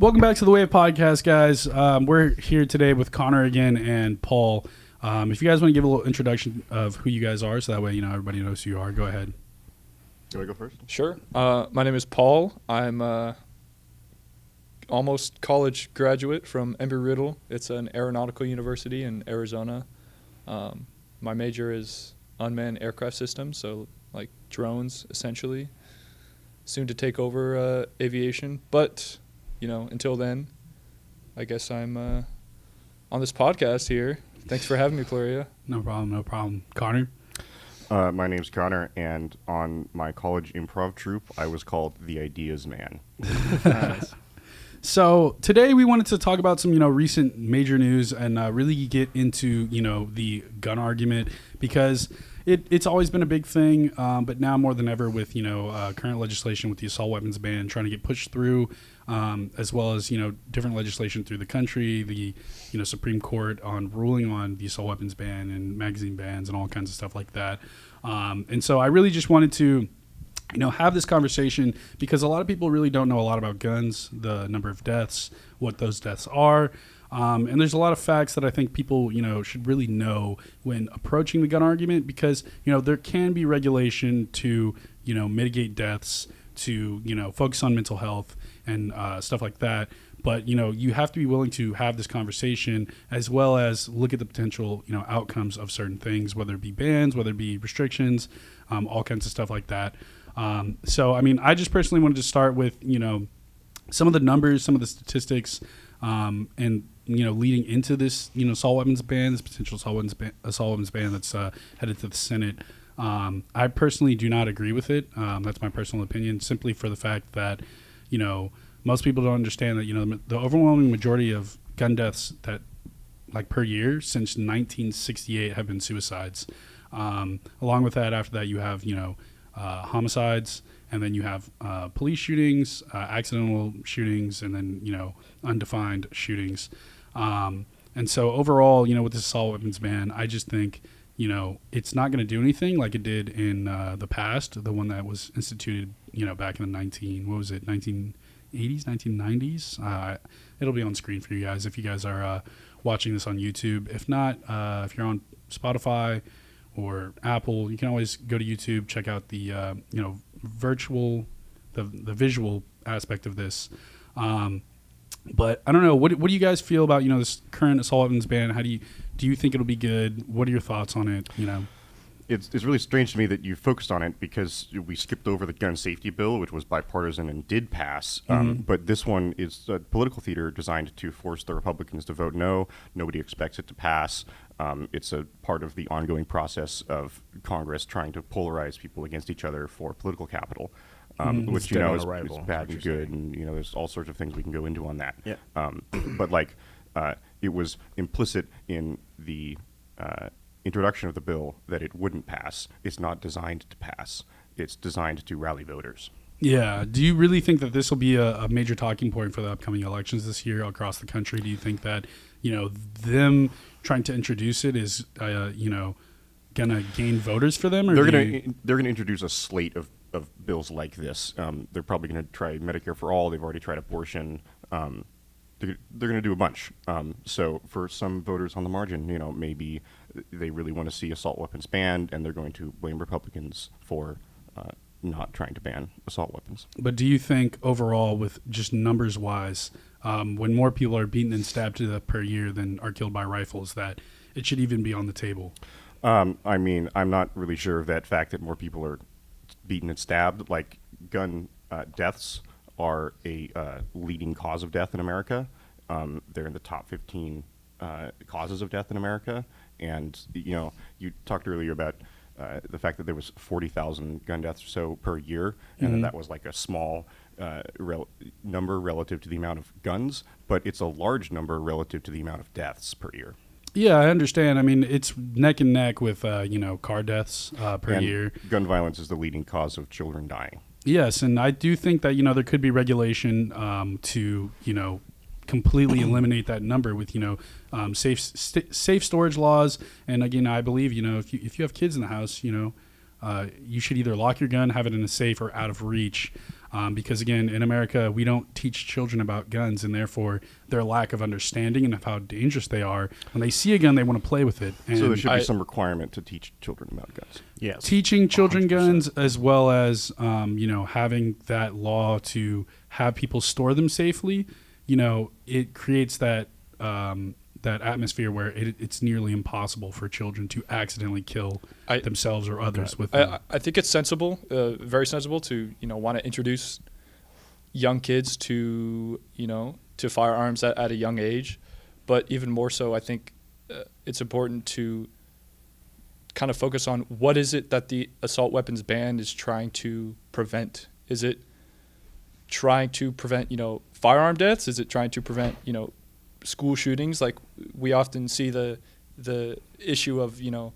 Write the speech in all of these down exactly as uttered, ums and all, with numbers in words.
Welcome back to the Wave Podcast, guys. Um, we're here today with Connor again and Paul. Um, if you guys want to give a little introduction of who you guys are, so that way you know everybody knows who you are, go ahead. Do I go first? Sure. Uh, my name is Paul. I'm a almost college graduate from Embry-Riddle. It's an aeronautical university in Arizona. Um, my major is unmanned aircraft systems, so like drones, essentially. Soon to take over uh, aviation, but you know, until then, I guess I'm uh, on this podcast here. Thanks for having me, Claria. No problem, no problem. Connor? Uh, my name's Connor, and on my college improv troupe, I was called the Ideas Man. Nice. So today we wanted to talk about some, you know, recent major news and uh, really get into, you know, the gun argument, because it, it's always been a big thing, um, but now more than ever with, you know, uh, current legislation with the assault weapons ban trying to get pushed through, um, as well as, you know, different legislation through the country, the, you know, Supreme Court on ruling on the assault weapons ban and magazine bans and all kinds of stuff like that. Um, and so I really just wanted to, you know, have this conversation because a lot of people really don't know a lot about guns, the number of deaths, what those deaths are. Um, and there's a lot of facts that I think people, you know, should really know when approaching the gun argument because, you know, there can be regulation to, you know, mitigate deaths, to, you know, focus on mental health and uh, stuff like that. But, you know, you have to be willing to have this conversation as well as look at the potential, you know, outcomes of certain things, whether it be bans, whether it be restrictions, um, all kinds of stuff like that. Um, so, I mean, I just personally wanted to start with, you know, some of the numbers, some of the statistics, um, and, you know, leading into this, you know, assault weapons ban, this potential assault weapons ban, assault weapons ban that's uh, headed to the Senate. Um, I personally do not agree with it. Um, that's my personal opinion, simply for the fact that, you know, most people don't understand that, you know, the overwhelming majority of gun deaths that, like, per year since nineteen sixty-eight have been suicides. Um, along with that, after that, you have, you know, Uh, homicides, and then you have uh, police shootings, uh, accidental shootings, and then, you know, undefined shootings. Um, and so overall, you know, with this assault weapons ban, I just think, you know, it's not going to do anything like it did in uh, the past, the one that was instituted, you know, back in the nineteen, what was it, nineteen eighties, nineteen nineties? Uh, it'll be on screen for you guys if you guys are uh, watching this on YouTube. If not, uh, if you're on Spotify or Apple, you can always go to YouTube, check out the, uh, you know, virtual, the the visual aspect of this. Um, but I don't know, what what do you guys feel about, you know, this current assault weapons ban? How do you, do you think it'll be good? What are your thoughts on it, you know? It's it's really strange to me that you focused on it because we skipped over the gun safety bill, which was bipartisan and did pass. Mm-hmm. Um, but this one is uh, political theater designed to force the Republicans to vote no. Nobody expects it to pass. Um, it's a part of the ongoing process of Congress trying to polarize people against each other for political capital, um, mm-hmm. which, you know, is, is bad and good. And, you know, there's all sorts of things we can go into on that. Yeah. Um, but like uh, it was implicit in the uh, introduction of the bill that it wouldn't pass. It's not designed to pass. It's designed to rally voters. Yeah. Do you really think that this will be a, a major talking point for the upcoming elections this year across the country? Do you think that, you know, them trying to introduce it is, uh, you know, going to gain voters for them? Or they're going to they're going to introduce a slate of, of bills like this. Um, they're probably going to try Medicare for all. They've already tried abortion. Um, they're they're going to do a bunch. Um, so for some voters on the margin, you know, maybe they really want to see assault weapons banned, and they're going to blame Republicans for uh, not trying to ban assault weapons. But do you think overall, with just numbers wise, Um, when more people are beaten and stabbed to death per year than are killed by rifles, that it should even be on the table? Um, I mean, I'm not really sure of that fact that more people are beaten and stabbed. Like, gun uh, deaths are a uh, leading cause of death in America. Um, they're in the top fifteen uh, causes of death in America. And, you know, you talked earlier about uh, the fact that there was forty thousand gun deaths or so per year, mm-hmm. and that, that was like a small Uh, rel- number relative to the amount of guns, but it's a large number relative to the amount of deaths per year. Yeah, I understand. I mean, it's neck and neck with, uh, you know, car deaths uh, per and year. Gun violence is the leading cause of children dying. Yes, and I do think that, you know, there could be regulation um, to, you know, completely eliminate that number with, you know, um, safe st- safe storage laws. And again, I believe, you know, if you, if you have kids in the house, you know, Uh, you should either lock your gun, have it in a safe, or out of reach. Um, because, again, in America, we don't teach children about guns, and therefore their lack of understanding and of how dangerous they are. When they see a gun, they want to play with it. And so there should be I, some requirement to teach children about guns. Yes. Teaching children one hundred percent guns, as well as, um, you know, having that law to have people store them safely, you know, it creates that um, that atmosphere where it, it's nearly impossible for children to accidentally kill I, themselves or others. God. With them. I, I think it's sensible, uh, very sensible to, you know, want to introduce young kids to, you know, to firearms at, at a young age. But even more so, I think uh, it's important to kind of focus on what is it that the assault weapons ban is trying to prevent? Is it trying to prevent, you know, firearm deaths? Is it trying to prevent, you know, school shootings? Like, we often see the the issue of, you know,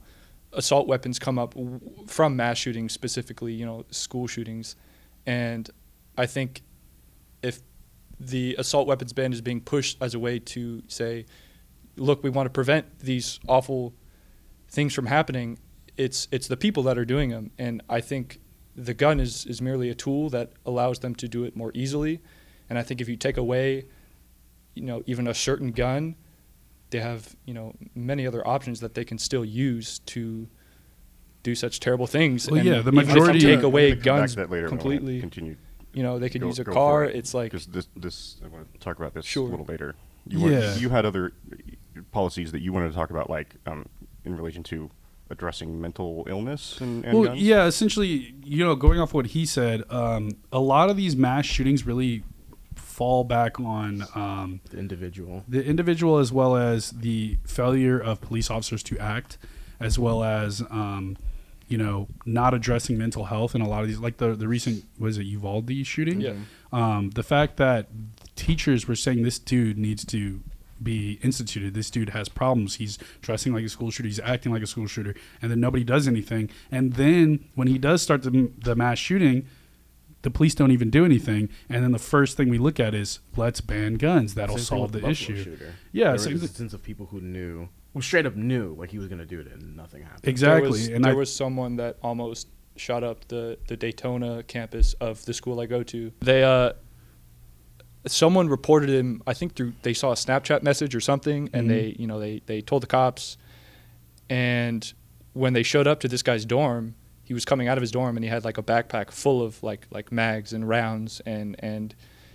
assault weapons come up w- from mass shootings, specifically, you know, school shootings. And I think if the assault weapons ban is being pushed as a way to say, look, we want to prevent these awful things from happening, it's it's the people that are doing them. And I think the gun is, is merely a tool that allows them to do it more easily. And I think if you take away, you know, even a certain gun, they have, you know, many other options that they can still use to do such terrible things. Well, and yeah, the majority if you take away uh, guns later completely. Continue. You know, they could go, use a car. It. It's like this, this. I want to talk about this sure. a little later. You, yeah. wanted, you had other policies that you wanted to talk about, like um, in relation to addressing mental illness and, and well, guns? Yeah, essentially, you know, going off what he said, um, a lot of these mass shootings really fall back on um, the individual, the individual, as well as the failure of police officers to act, as well as, um, you know, not addressing mental health. And a lot of these, like the, the recent, was it Uvalde shooting? Yeah. Um, the fact that teachers were saying this dude needs to be instituted. This dude has problems. He's dressing like a school shooter. He's acting like a school shooter. And then nobody does anything. And then when he does start the, the mass shooting, the police don't even do anything. And then the first thing we look at is, let's ban guns. That'll Same solve the issue. Shooter. Yeah. There so was a sense of people who knew, well, straight up knew, like he was going to do it, and nothing happened. Exactly. There was, and there I, was someone that almost shot up the, the Daytona campus of the school I go to. They, uh, someone reported him, I think through, they saw a Snapchat message or something, and mm-hmm. they, you know, they, they told the cops. And when they showed up to this guy's dorm, he was coming out of his dorm and he had like a backpack full of like like mags and rounds, and, and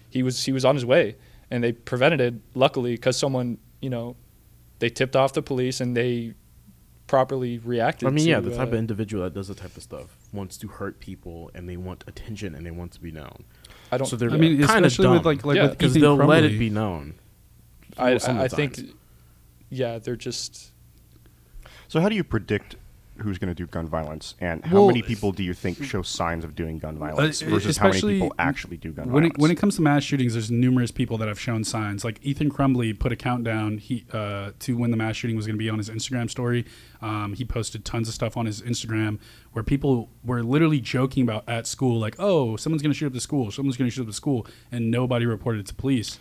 he was he was on his way, and they prevented it, luckily, because someone, you know, they tipped off the police and they properly reacted. I mean, to, yeah, the type uh, of individual that does the type of stuff wants to hurt people, and they want attention, and they want to be known. I don't. So they're I mean, kind of dumb, like, like yeah, because they'll Crumbley. Let it be known. I, I, I think, yeah, they're just. So how do you predict who's going to do gun violence, and how well, many people do you think show signs of doing gun violence uh, versus how many people actually do gun when violence? It, when it comes to mass shootings, there's numerous people that have shown signs. Like Ethan Crumbley put a countdown he, uh, to when the mass shooting was going to be on his Instagram story. Um, he posted tons of stuff on his Instagram where people were literally joking about at school, like, oh, someone's going to shoot up the school, someone's going to shoot up the school, and nobody reported it to police.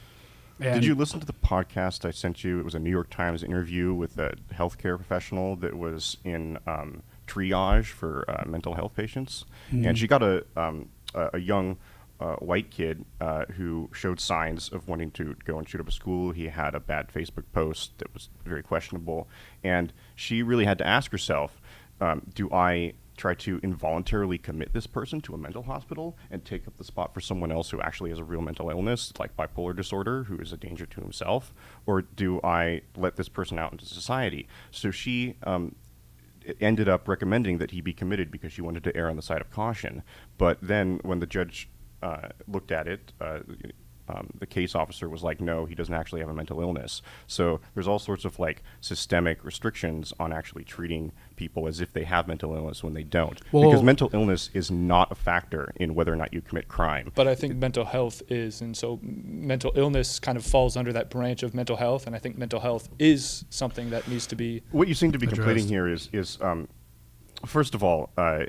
And did you listen to the podcast I sent you? It was a New York Times interview with a healthcare professional that was in um, triage for uh, mental health patients. Mm-hmm. And she got a um, a young uh, white kid uh, who showed signs of wanting to go and shoot up a school. He had a bad Facebook post that was very questionable. And she really had to ask herself, um, do I try to involuntarily commit this person to a mental hospital and take up the spot for someone else who actually has a real mental illness, like bipolar disorder, who is a danger to himself, or do I let this person out into society? So she um, ended up recommending that he be committed because she wanted to err on the side of caution. But then when the judge uh, looked at it, uh, um, the case officer was like, no, he doesn't actually have a mental illness. So there's all sorts of like systemic restrictions on actually treating people as if they have mental illness when they don't. Well, because mental illness is not a factor in whether or not you commit crime. But I think it, mental health is, and so mental illness kind of falls under that branch of mental health, and I think mental health is something that needs to be What you seem to be addressed. Complaining here is, is um, first of all, uh,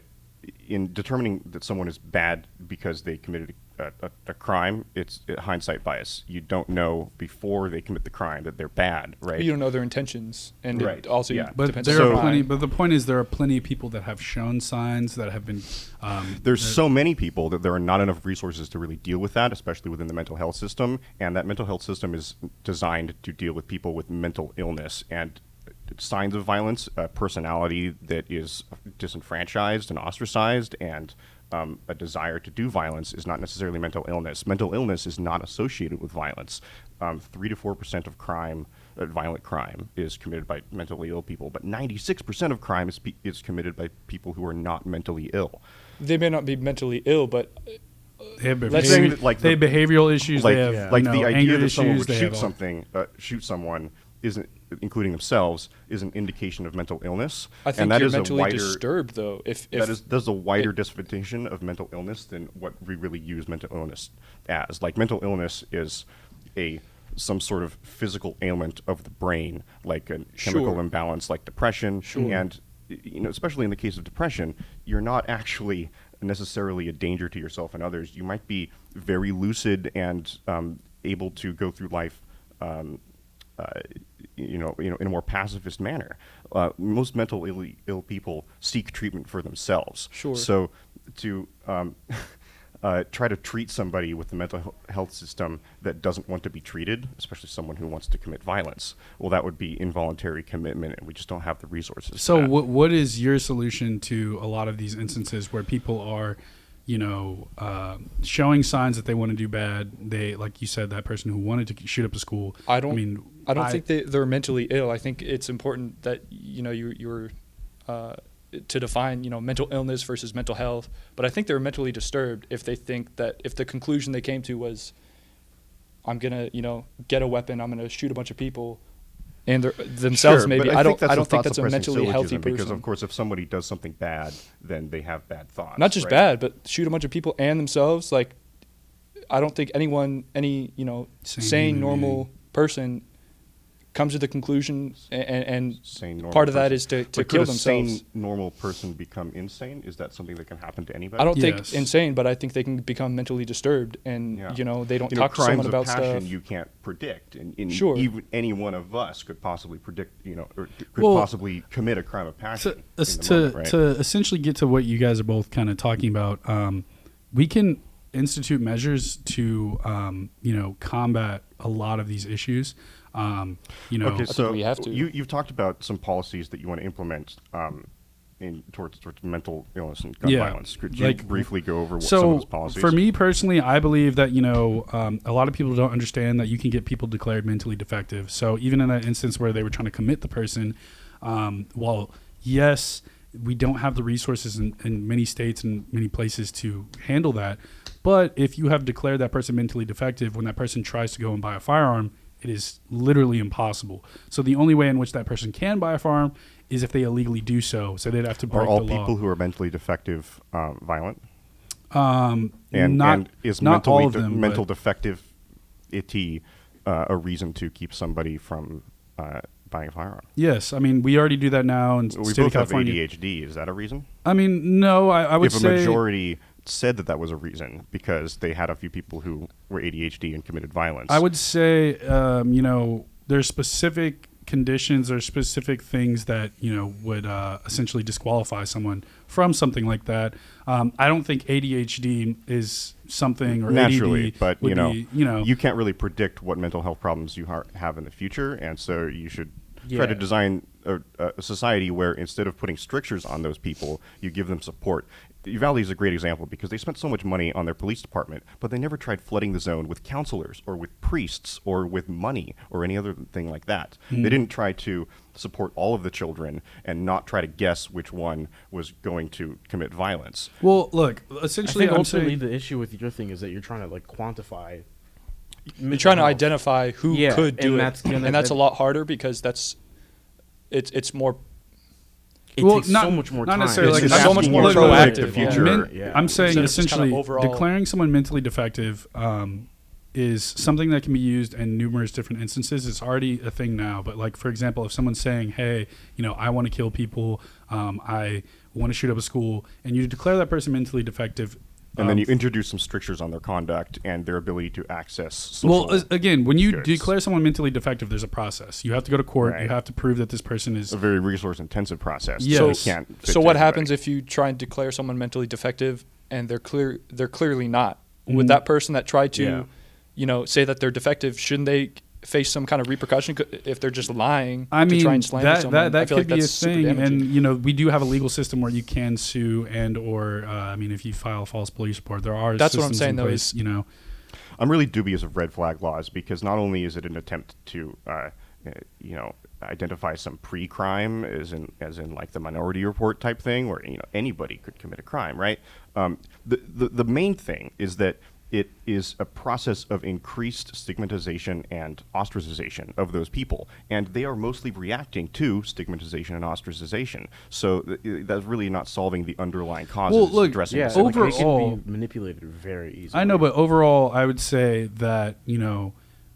in determining that someone is bad because they committed a, a, a crime, it's hindsight bias. You don't know before they commit the crime that they're bad, right? You don't know their intentions, and right. it also yeah. but depends there on are plenty. But the point is, there are plenty of people that have shown signs that have been. Um, There's so many people that there are not enough resources to really deal with that, especially within the mental health system, and that mental health system is designed to deal with people with mental illness and signs of violence, uh, personality that is disenfranchised and ostracized, and um, a desire to do violence is not necessarily mental illness. Mental illness is not associated with violence. Um, three to four percent of crime, uh, violent crime, is committed by mentally ill people, but ninety-six percent of crime is, pe- is committed by people who are not mentally ill. They may not be mentally ill, but they have, let's say that, like they the, have behavioral issues. Like, they have, yeah, like no, the idea that someone would shoot something, uh, shoot someone, isn't. including themselves, is an indication of mental illness. I think and that you're is mentally a wider, disturbed, though. If, if that is, that's a wider it, definition of mental illness than what we really use mental illness as. Like, mental illness is a some sort of physical ailment of the brain, like a chemical sure. imbalance, like depression. Sure. And you know, especially in the case of depression, you're not actually necessarily a danger to yourself and others. You might be very lucid and um, able to go through life. Um, uh, You know, you know, in a more pacifist manner. Uh, most mentally ill people seek treatment for themselves. Sure. So, to um, uh, try to treat somebody with the mental health system that doesn't want to be treated, especially someone who wants to commit violence, well, that would be involuntary commitment, and we just don't have the resources. So, what what is your solution to a lot of these instances where people are, you know, uh, showing signs that they want to do bad? They, like you said, that person who wanted to shoot up a school. I don't. I mean, I don't I, think they, they're mentally ill. I think it's important that you know you you're uh, to define you know mental illness versus mental health. But I think they're mentally disturbed if they think that if the conclusion they came to was, I'm gonna you know get a weapon, I'm gonna shoot a bunch of people. And themselves, sure, maybe. I, I don't. I don't think that's a mentally healthy person. Because, of course, if somebody does something bad, then they have bad thoughts. Not just right? bad, but shoot a bunch of people and themselves. Like, I don't think anyone, any you know, sane, sane normal person, comes to the conclusion. And, and part of that person. is to, to kill themselves. Could a sane normal person become insane? Is that something that can happen to anybody? I don't yes. think insane, but I think they can become mentally disturbed, and yeah. you know, they don't you talk know, to someone about passion, stuff. Crimes of passion you can't predict, and, and sure. even any one of us could possibly predict, you know, or could well, possibly commit a crime of passion. To, to, moment, right? to essentially get to what you guys are both kind of talking about, um, we can institute measures to, um, you know, combat a lot of these issues. Um, you know, okay, so we have to. You, you've talked about some policies that you want to implement um, in towards, towards mental illness and gun yeah, violence. Could you like, briefly go over what so some of those policies? For me personally, I believe that you know um, a lot of people don't understand that you can get people declared mentally defective. So even in that instance where they were trying to commit the person, um, while yes, we don't have the resources in, in many states and many places to handle that, but if you have declared that person mentally defective, when that person tries to go and buy a firearm, it is literally impossible. So the only way in which that person can buy a firearm is if they illegally do so. So they'd have to break the law. Are all people who are mentally defective um, violent? Um, and, not, and is not mentally all of them, de- mental defectivity uh, a reason to keep somebody from uh, buying a firearm? Yes, I mean we already do that now. And we both have A D H D. Is that a reason? I mean, no. I, I would say if a majority said that that was a reason because they had a few people who were A D H D and committed violence. I would say, um, you know, there's specific conditions or specific things that, you know, would uh, essentially disqualify someone from something like that. Um, I don't think A D H D is something or naturally, A D D but you know, be, you know, you can't really predict what mental health problems you ha- have in the future. And so you should yeah. try to design a, a society where instead of putting strictures on those people, you give them support. Uvalde is a great example because they spent so much money on their police department, but they never tried flooding the zone with counselors or with priests or with money or any other thing like that. Mm. They didn't try to support all of the children and not try to guess which one was going to commit violence. Well, look, essentially, I think ultimately the issue with your thing is that you're trying to like quantify. You're trying to identify who yeah, could do and it, that's gonna, and that's a lot harder because that's it's it's more. It well, takes not, so much more time. Not necessarily. It's like so much more proactive. proactive. Men, yeah. I'm saying so essentially kind of declaring someone mentally defective um, is something that can be used in numerous different instances. It's already a thing now. But like, for example, if someone's saying, hey, you know, I want to kill people. Um, I want to shoot up a school. And you declare that person mentally defective. And um, then you introduce some strictures on their conduct and their ability to access social Well, again, when you goods. declare someone mentally defective, there's a process. You have to go to court. Right. You have to prove that this person is... A very resource-intensive process. Yes. So, so, can't so what happens if you try and declare someone mentally defective and they're clear? They're clearly not? Mm. Would that person that tried to, yeah. you know, say that they're defective, shouldn't they... face some kind of repercussion if they're just lying I to mean, try and slander that, someone. That, that I feel could like be a thing. And, you know, we do have a legal system where you can sue and or, uh, I mean, if you file a false police report, there are That's systems what I'm saying, in though, place, is, you know. I'm really dubious of red flag laws because not only is it an attempt to, uh, you know, identify some pre-crime as in, as in like the Minority Report type thing where, you know, anybody could commit a crime, right? Um, the, the, the main thing is that it is a process of increased stigmatization and ostracization of those people. And they are mostly reacting to stigmatization and ostracization. So th- that's really not solving the underlying causes. Well, look, addressing yeah, overall, it can be manipulated very easily. I know, but overall, I would say that, you know,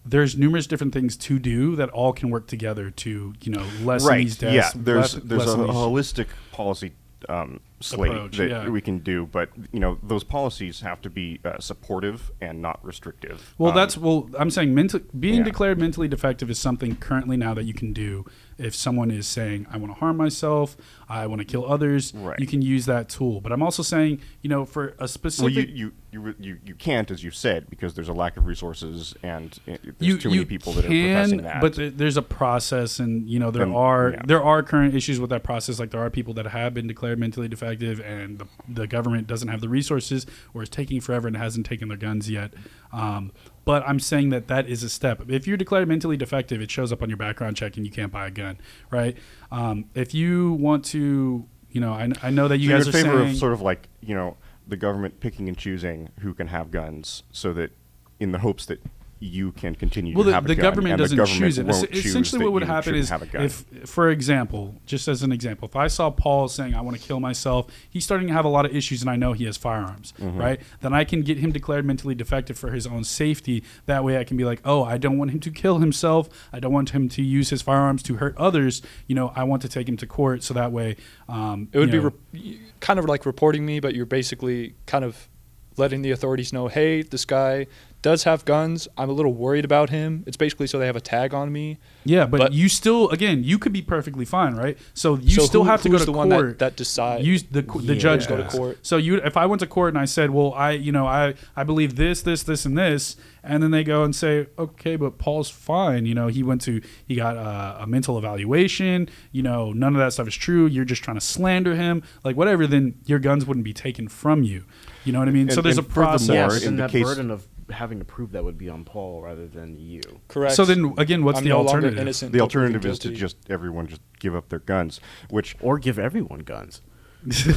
there's numerous different things to do that all can work together to, you know, lessen right, these deaths. Yeah, there's, less, there's a, a holistic policy Um, slate approach, that yeah. we can do, but you know those policies have to be uh, supportive and not restrictive. Well, um, that's well. I'm saying mentally being yeah. declared mentally defective is something currently now that you can do. If someone is saying, "I want to harm myself," "I want to kill others," right. you can use that tool. But I'm also saying, you know, for a specific, well, you, you you you you can't, as you said, because there's a lack of resources and uh, there's you, too you many people can, that are professing that. But th- there's a process, and you know there and, are yeah. there are current issues with that process. Like there are people that have been declared mentally defective and the, the government doesn't have the resources or is taking forever and hasn't taken their guns yet. Um, but I'm saying that that is a step. If you're declared mentally defective, it shows up on your background check and you can't buy a gun, right? Um, if you want to, you know, I, I know that you so guys you're are in favor saying, of sort of like, you know, the government picking and choosing who can have guns so that in the hopes that you can continue well, to the, have a the gun. Government and the government doesn't choose it. Es- essentially what would happen is if, for example, just as an example, if I saw Paul saying, I want to kill myself, he's starting to have a lot of issues and I know he has firearms, mm-hmm. right? Then I can get him declared mentally defective for his own safety. That way I can be like, oh, I don't want him to kill himself. I don't want him to use his firearms to hurt others. You know, I want to take him to court. So that way, um, it would you know, be re- kind of like reporting me, but you're basically kind of letting the authorities know, hey, this guy does have guns. I'm a little worried about him. It's basically so they have a tag on me. Yeah, but, but you still, again, you could be perfectly fine, right? So you so still who, have to go to the court. Who's the one that, that decides? You, the the yeah. judge go to court. So you, if I went to court and I said, well, I, you know, I, I believe this, this, this, and this, and then they go and say, okay, but Paul's fine. You know, he went to, he got uh, a mental evaluation. You know, none of that stuff is true. You're just trying to slander him, like whatever. Then your guns wouldn't be taken from you. You know what I mean? And, so there's a process. Yes, and in that the burden of having to prove that would be on Paul rather than you. Correct. So then, again, what's I'm the no alternative? Innocent, the alternative is to just everyone just give up their guns, which or give everyone guns.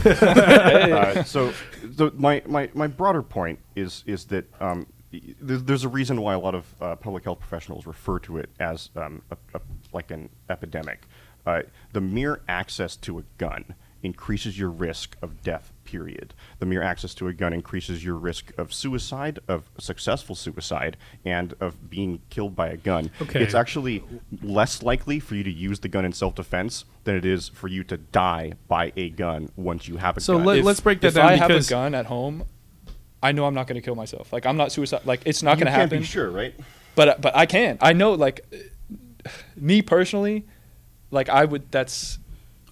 uh, so, so my, my, my broader point is is that um, there's, there's a reason why a lot of uh, public health professionals refer to it as um, a, a, like an epidemic. Uh, the mere access to a gun increases your risk of death. Period. The mere access to a gun increases your risk of suicide, of successful suicide, and of being killed by a gun. Okay. It's actually less likely for you to use the gun in self-defense than it is for you to die by a gun once you have a so gun. So let, let's break that if down. If I have a gun at home, I know I'm not going to kill myself. Like I'm not suicide. Like it's not going to happen. You can't be sure, right? But but I can. I know. Like me personally, like I would. That's.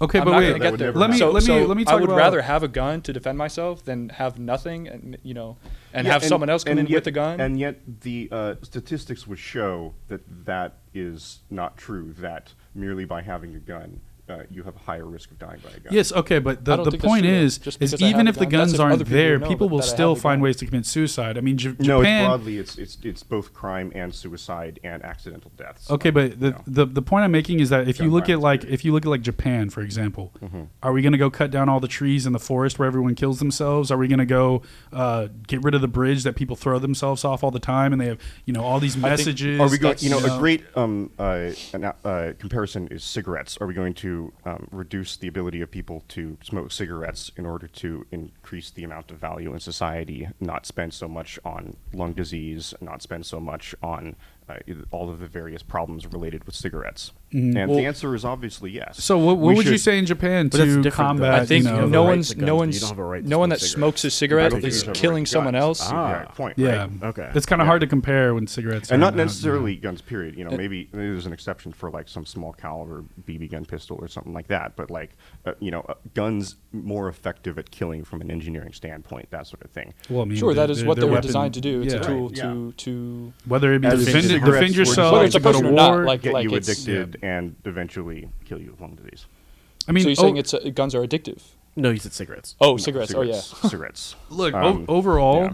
Okay, I'm but wait. Get there. Let me so, let me so let me. Talk I would about rather have a gun to defend myself than have nothing, and you know, and yeah, have and, someone else come in yet, with a gun. And yet, the uh, statistics would show that that is not true. That merely by having a gun, uh, you have a higher risk of dying by a gun. Yes. Okay, but the, the point is, is even if gun, the guns aren't there, people, people will still find ways to commit suicide. I mean, J- Japan. No, it's broadly, it's it's it's both crime and suicide and accidental deaths. Okay, um, but the, you know. the the point I'm making is that if gun you look at like if you look at like Japan, for example, mm-hmm. are we going to go cut down all the trees in the forest where everyone kills themselves? Are we going to go uh, get rid of the bridge that people throw themselves off all the time and they have you know all these messages? Are we going? You know, you know, a great um uh, an, uh comparison is cigarettes. Are we going to Um, reduce the ability of people to smoke cigarettes in order to increase the amount of value in society, not spend so much on lung disease, not spend so much on uh, all of the various problems related with cigarettes? Mm, and well, the answer is obviously yes. So what, what would should, you say in Japan to combat? I think you know, no one's no one's no one that smokes a cigarette is killing someone else. Ah, point. Yeah. Okay. It's kind of hard to compare when cigarettes and not necessarily guns. Period. You know, maybe there's an exception for like some small caliber B B gun pistol or something like that. But like, uh, you know, uh, guns more effective at killing from an engineering standpoint, that sort of thing. Well, I mean, sure, that is what they were designed to do. It's a tool to to whether it be defend yourself, whether it's a person or not, get you addicted and eventually kill you with lung disease. I mean, so you're saying oh, it's uh, guns are addictive? No, you said cigarettes. Oh, no, cigarettes. cigarettes. Oh, yeah. Cigarettes. Look, um, o- overall, yeah.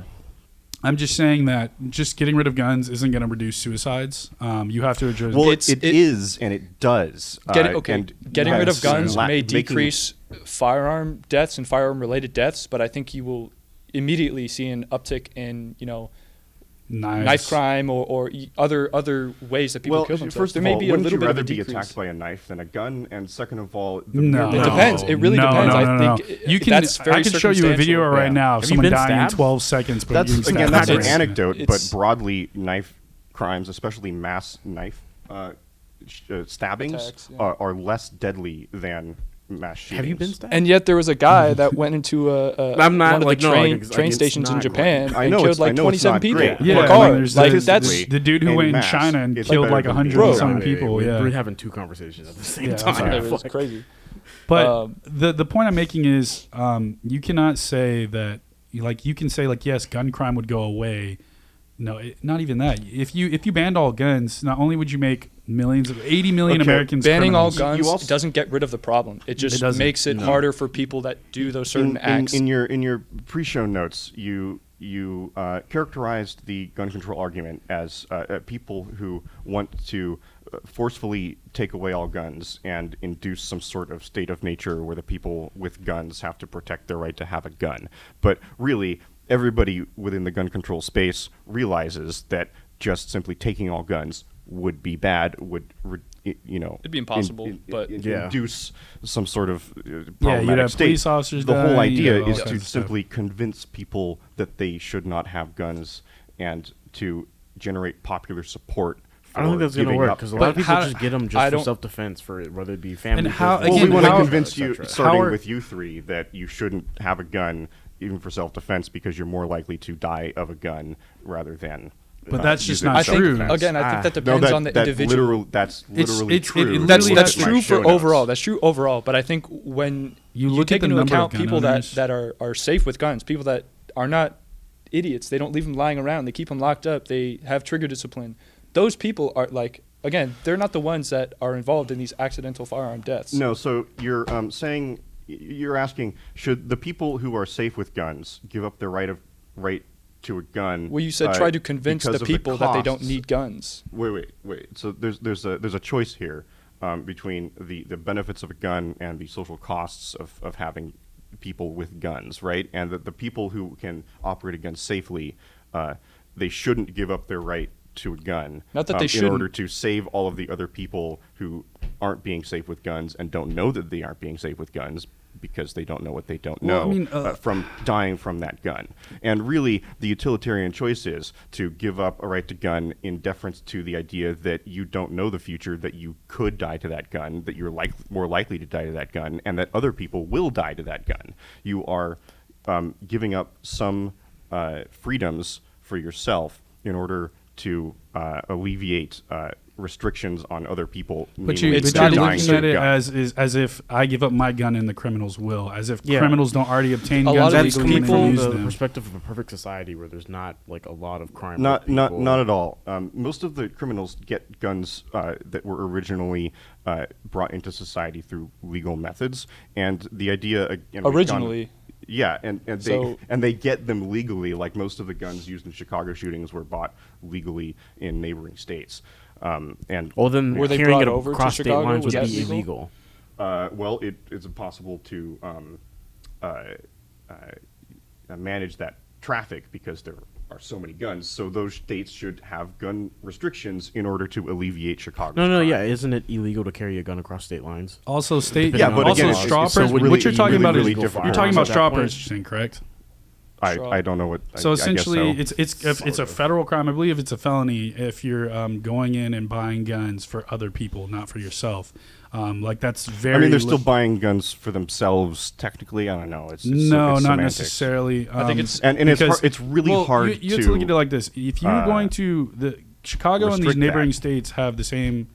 I'm just saying that just getting rid of guns isn't going to reduce suicides. Um, you have to address. Well, it's, it, it is, and it does. Get it, okay, uh, and getting rid of guns la- may decrease firearm deaths and firearm-related deaths, but I think you will immediately see an uptick in, you know, Knives. knife crime or, or other other ways that people well, kill themselves. First of there may all, be a wouldn't little you bit rather of a be attacked by a knife than a gun? And second of all, the no. It depends. It really no, depends. No, no, no, I think no. you can, that's very I can show you a video right yeah. now of Have someone dying stabbed? in twelve seconds. But that's, again, that's an anecdote, but broadly knife crimes, especially mass knife uh, uh, stabbings, attacks, yeah. are, are less deadly than... mass shootings. Have you been stabbed? And yet there was a guy that went into a, a I'm not, one of like, the train, no, like, train stations in Japan great. and killed like twenty-seven people in yeah, a car. Like, like, the, that's the dude who went in China and killed like one hundred some people. We're yeah. having two conversations at the same yeah, time. It was like, crazy. But um, the, the point I'm making is um, you cannot say that, like you can say like, yes, gun crime would go away. No, it, not even that. If you if you banned all guns, not only would you make millions of eighty million okay. Americans banning criminals. all guns doesn't get rid of the problem. It just it makes it no. harder for people that do those certain in, in, acts. In your in your pre-show notes, you you uh, characterized the gun control argument as uh, uh, people who want to uh, forcefully take away all guns and induce some sort of state of nature where the people with guns have to protect their right to have a gun. But really, everybody within the gun control space realizes that just simply taking all guns would be bad, would, you know... It'd be impossible, in, in, but... In, yeah. Induce some sort of problematic yeah, you'd have state. Police officers the die, whole idea is to simply convince people that they should not have guns and to generate popular support. I don't think that's going to work because a lot of people just get them just for self-defense, for whether it be family... And how, well, again, we want to convince you, starting are, with you three, that you shouldn't have a gun even for self-defense because you're more likely to die of a gun rather than... But uh, that's just not true. Think, again, I ah. think that depends no, that, on the that individual. Literal, that's literally it's, it's, true. It, it, it that's that's true for overall. That's true overall. But I think when you, you look take at into account people owners. that, that are, are safe with guns, people that are not idiots, they don't leave them lying around. They keep them locked up. They have trigger discipline. Those people are like, again, they're not the ones that are involved in these accidental firearm deaths. No, so you're um, saying, you're asking, should the people who are safe with guns give up their right of right to a gun? Well, you said uh, try to convince the people the that they don't need guns. Wait, wait, wait. So there's there's a there's a choice here um, between the, the benefits of a gun and the social costs of, of having people with guns, right? And that the people who can operate a gun safely, uh, they shouldn't give up their right to a gun. Not that um, they should. In order to save all of the other people who aren't being safe with guns and don't know that they aren't being safe with guns, because they don't know what they don't know well, I mean, uh, uh, from dying from that gun. And really, the utilitarian choice is to give up a right to gun in deference to the idea that you don't know the future, that you could die to that gun, that you're like, more likely to die to that gun, and that other people will die to that gun. You are um, giving up some uh, freedoms for yourself in order to uh, alleviate uh, restrictions on other people. But you, it's not looking at it as is, as if I give up my gun and the criminals will, as if yeah. criminals don't already obtain a guns. That's coming from the them. perspective of a perfect society where there's not like a lot of crime. Not not not at all. Um, most of the criminals get guns uh, that were originally uh, brought into society through legal methods, and the idea uh, you know, originally. Gun, Yeah, and, and they so, and they get them legally, like most of the guns used in Chicago shootings were bought legally in neighboring states. Um, and well, then were they brought it over across to state Chicago? Lines would yes. be illegal. Uh, well, it, it's impossible to um, uh, uh, manage that traffic because there are so many guns. So those states should have gun restrictions in order to alleviate Chicago's No, no, crime. yeah. Isn't it illegal to carry a gun across state lines? Also, state. Yeah, but also again, it's, it's so really, what you're talking really, about really is you're talking about straw purchasing, correct? I, I don't know what. So I, essentially, I guess so. it's it's it's a federal crime. I believe it's a felony if you're um, going in and buying guns for other people, not for yourself. Um, like that's very. I mean, they're li- still buying guns for themselves. Technically, I don't know. It's, it's no, it's not semantics. necessarily. Um, I think it's and, and because, it's hard, it's really well, hard. You, you have to look at it like this: if you're uh, going to the Chicago and these neighboring that. states have the same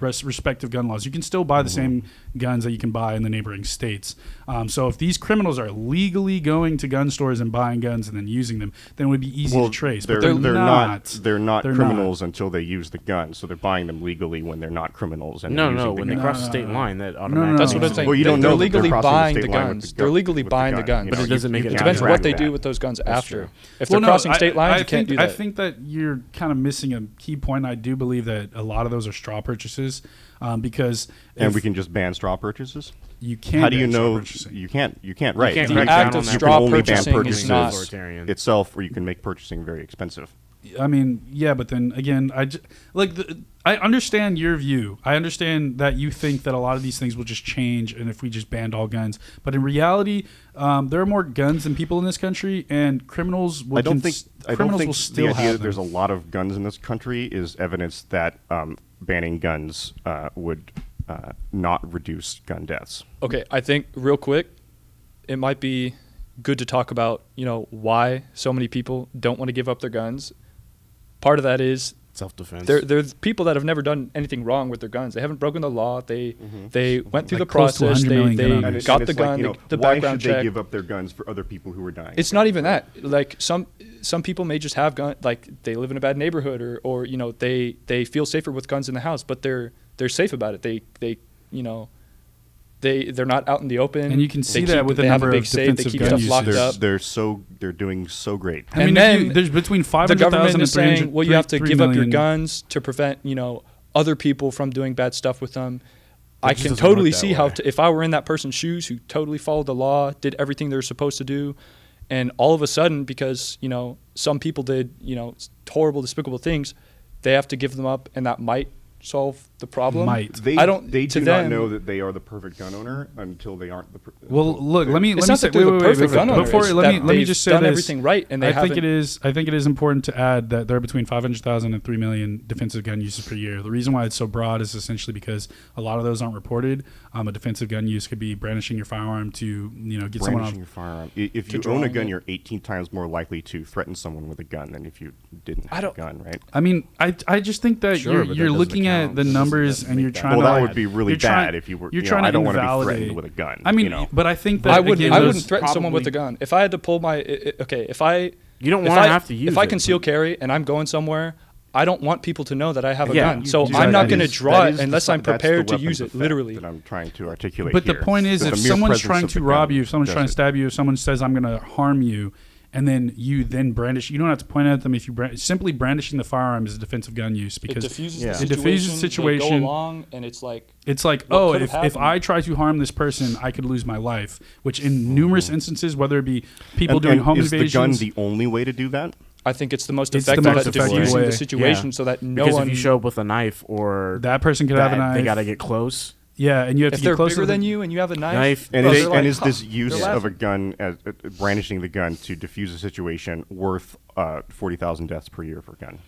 res- respective gun laws, you can still buy the mm-hmm. same guns that you can buy in the neighboring states. Um, so if these criminals are legally going to gun stores and buying guns and then using them, then it would be easy well, to trace. They're, but they're, they're not, not. They're not they're criminals not. until they use the gun. So they're buying them legally when they're not criminals. And no, no. When the they gun. cross the state line, that automatically. No, no, that's what I'm saying. Well, you don't they're, know. They're legally they're buying the, the guns. The gu- they're legally buying the, gun. the guns. You know, but it doesn't make it. It depends what they do with those guns after. If they're well, crossing no, state I, lines, I you can't do that. I think that you're kind of missing a key point. I do believe that a lot of those are straw purchases. Um, because and we can just ban straw purchases. You can't. How do you know you can't? You can't. Right. You can't the act of straw purchasing is not authoritarian itself, or you can make purchasing very expensive. I mean, yeah, but then again, I j- like the, I understand your view. I understand that you think that a lot of these things will just change, and if we just banned all guns, but in reality, um, there are more guns than people in this country, and criminals will. I don't cons- think. Criminals I don't think will still the idea that there's a lot of guns in this country is evidence that. Um, banning guns uh, would uh, not reduce gun deaths. Okay, I think real quick, it might be good to talk about, you know, why so many people don't want to give up their guns. Part of that is self-defense. They're, they're people that have never done anything wrong with their guns. They haven't broken the law. They mm-hmm. they went through like the process. They, they got, it, got the gun, like, you know, the why background check. Why should they give up their guns for other people who are dying? It's not even that. Like some some people may just have guns, like they live in a bad neighborhood or, or you know, they, they feel safer with guns in the house, but they're they're safe about it. They, they you know, they, they're not out in the open. And you can see keep, that with the number of defensive guns. They keep stuff locked up. They're, so, they're doing so great. I mean, and then you, there's between five hundred thousand and three hundred thousand. The government is saying, well, you have to give up your guns to prevent, you know, other people from doing bad stuff with them. I can totally see how, t- if I were in that person's shoes who totally followed the law, did everything they were supposed to do, and all of a sudden, because, you know, some people did, you know, horrible, despicable things, they have to give them up, and that might solve the problem. Might. They, I don't. They do them, not know that they are the perfect gun owner until they aren't the. Per- well, look. Let me. It's let me say, wait, wait, wait, wait, gun owner. Before let me let me just say done this. Everything right, and they I haven't. think it is. I think it is important to add that there are between five hundred thousand and three million defensive gun uses per year. The reason why it's so broad is essentially because a lot of those aren't reported. Um, a defensive gun use could be brandishing your firearm to you know get brandishing someone off. Your firearm. If you own a gun, you're eighteen times more likely to threaten someone with a gun than if you didn't have I don't, a gun, right? I mean, I I just think that sure, you're you're that looking at the numbers and you're trying well, to. Well, that would be really trying, bad if you were. You're you know, trying to I don't want to be threatened with a gun. I mean, you know? But I think that I wouldn't. Again, I wouldn't threaten someone with a gun if I had to pull my. Okay, if I. You don't want to have to use. If I conceal carry and I'm going somewhere. I don't want people to know that I have a yeah, gun, so do, I'm not going to draw it unless the, I'm prepared to use it, literally. That I'm trying to articulate But here. The point is, if someone's trying to rob you, if someone's trying to stab you, if someone says, I'm going to harm you, and then you then brandish, you don't have to point at them. If you brandish, Simply brandishing the firearm is a defensive gun use because it diffuses yeah. the situation. It diffuses the situation. They go along, and it's like... It's like, oh, if, if I try to harm this person, I could lose my life, which in numerous mm-hmm. instances, whether it be people and, doing and home invasions... Is the gun the only way to do that? I think it's the most it's effective the most at diffusing the situation yeah. so that no because one... Because if you show up with a knife or... That person could that, have a knife. They got to get close. Yeah, and you have if to get closer. If they're bigger than you and you have a knife... knife. And, they, like, and is this use of a gun, as, uh, brandishing the gun to diffuse a situation worth uh, forty thousand deaths per year for a gun?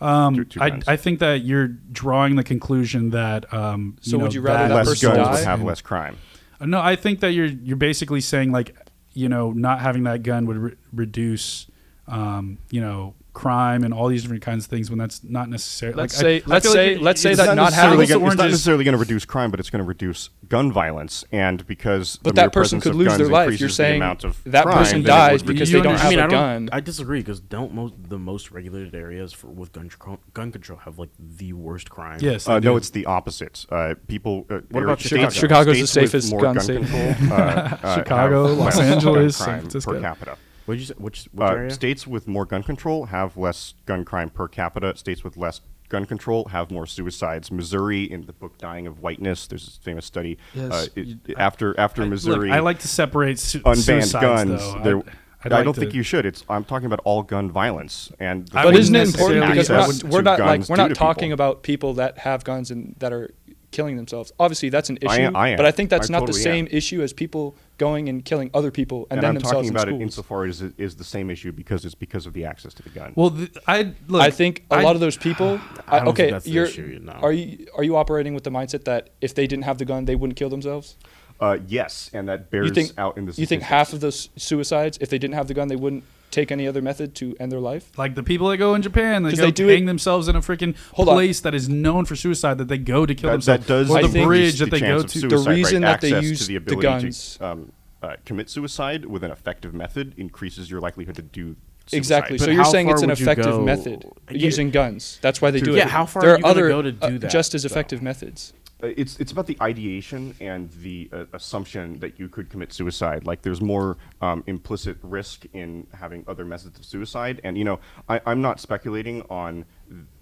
Um, two, two I, I think that you're drawing the conclusion that... Um, so you know, would you rather that, that person die? Less guns would have less crime. Uh, no, I think that you're you're basically saying, like, you know, not having that gun would re- reduce... Um, you know, crime and all these different kinds of things when that's not necessary. Let's like, say, I, let's I say, like let's say that not having it's not necessarily going to reduce crime, but it's going to reduce gun violence. And because but the that person could lose their life. You're saying the that crime, person dies because they don't have I mean, a I gun. I disagree because don't most the most regulated areas for with gun tr- gun control have like the worst crime? Yes. Uh, no, it's the opposite. Uh, people. Uh, what about Chicago? Chicago's the safest gun state. Chicago, Los Angeles, San Francisco per capita. What'd you say? Which, which uh, area? States with more gun control have less gun crime per capita. States with less gun control have more suicides. Missouri, in the book Dying of Whiteness, there's this famous study. Yes, uh, it, I, after after I, Missouri, look, I like to separate su- unbanned guns. Though, there, I, like I don't to, think you should. It's I'm talking about all gun violence. And but isn't it important because we're not, we're not like we're not talking people. about people that have guns and that are killing themselves. Obviously, that's an issue, I am, I am. but I think that's I not totally the same am. issue as people going and killing other people and, and then I'm themselves in schools. I'm talking about it insofar as it is the same issue because it's because of the access to the gun. Well, th- I look, I think a I, lot of those people. I don't I, okay, think that's the you're, issue, no. are you are you operating with the mindset that if they didn't have the gun, they wouldn't kill themselves? Uh, yes, and that bears think, out in the statistics. You think half of those suicides, if they didn't have the gun, they wouldn't take any other method to end their life? Like the people that go in Japan, they go they do hang it. themselves in a freaking Hold place on. that is known for suicide that they go to kill that, themselves. That does or the bridge that the they go to. The reason right? that Access they use the, the guns to, um, uh, commit suicide with an effective method increases your likelihood to do. Suicide. Exactly. But so you're saying it's an effective method you, using guns. That's why they to, do yeah, it. Yeah. How far there are, are you other go to do that? Uh, just as effective so. methods. It's it's about the ideation and the uh, assumption that you could commit suicide. Like there's more um, implicit risk in having other methods of suicide. And you know, I, I'm not speculating on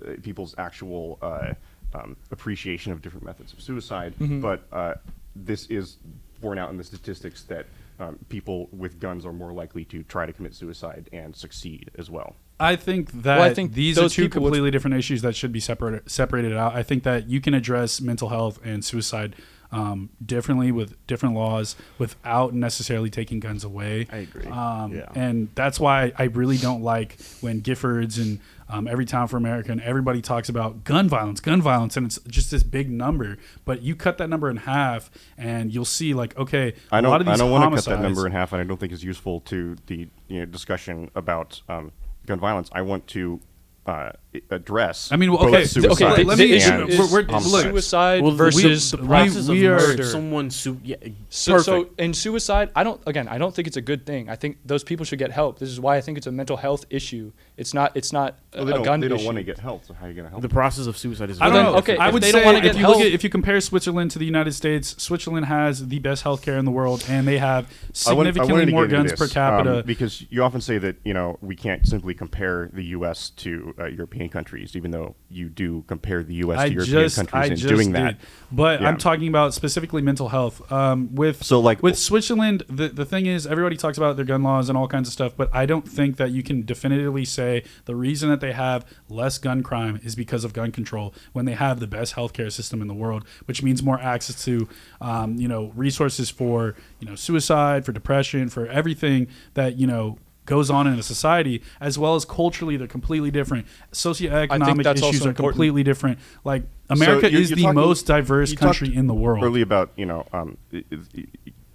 th- people's actual uh, um, appreciation of different methods of suicide, mm-hmm. but uh, this is borne out in the statistics that um, people with guns are more likely to try to commit suicide and succeed as well. I think that well, I think these are two completely would... different issues that should be separated separated out. I think that you can address mental health and suicide um, differently with different laws without necessarily taking guns away. I agree. Um, yeah. And that's why I really don't like when Giffords and um, Every Town for America and everybody talks about gun violence, gun violence, and it's just this big number. But you cut that number in half and you'll see like, okay, I don't, a lot of these I don't want to cut that number in half, and I don't think it's useful to the you know, discussion about um, gun violence. I want to uh, address. I mean, well, okay, suicide okay. Let me is, we're, we're, suicide well, versus we, the process we, we of murder. Someone su- yeah, so, so in suicide, I don't. Again, I don't think it's a good thing. I think those people should get help. This is why I think it's a mental health issue. It's not. It's not well, a, they don't, a gun. They don't issue. want to get help. So how are you going to help? The process of suicide is. I don't know. Okay, I would they say don't if get you help, look at, if you compare Switzerland to the United States, Switzerland has the best healthcare in the world, and they have significantly I wanted, I more guns this, per capita. Um, because you often say that you know we can't simply compare the U S to uh, European countries, even though you do compare the U S I to European just, countries I in just doing did. that. But yeah. I'm talking about specifically mental health. Um, with so like with Switzerland, the the thing is everybody talks about their gun laws and all kinds of stuff, but I don't think that you can definitively say. The reason that they have less gun crime is because of gun control when they have the best healthcare system in the world, which means more access to, um, you know, resources for, you know, suicide, for depression, for everything that, you know, goes on in a society, as well as culturally, they're completely different. Socioeconomic issues are completely different. Like America is the most diverse country in the world. Early about, you know, um,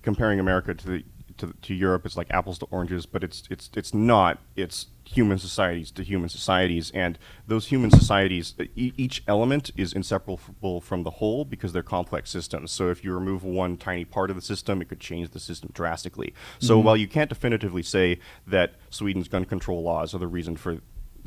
comparing America to the, to, to Europe, it's like apples to oranges, but it's, it's, it's not, it's, human societies to human societies, and those human societies, e- each element is inseparable from the whole because they're complex systems. So if you remove one tiny part of the system, it could change the system drastically. So mm-hmm. while you can't definitively say that Sweden's gun control laws are the reason for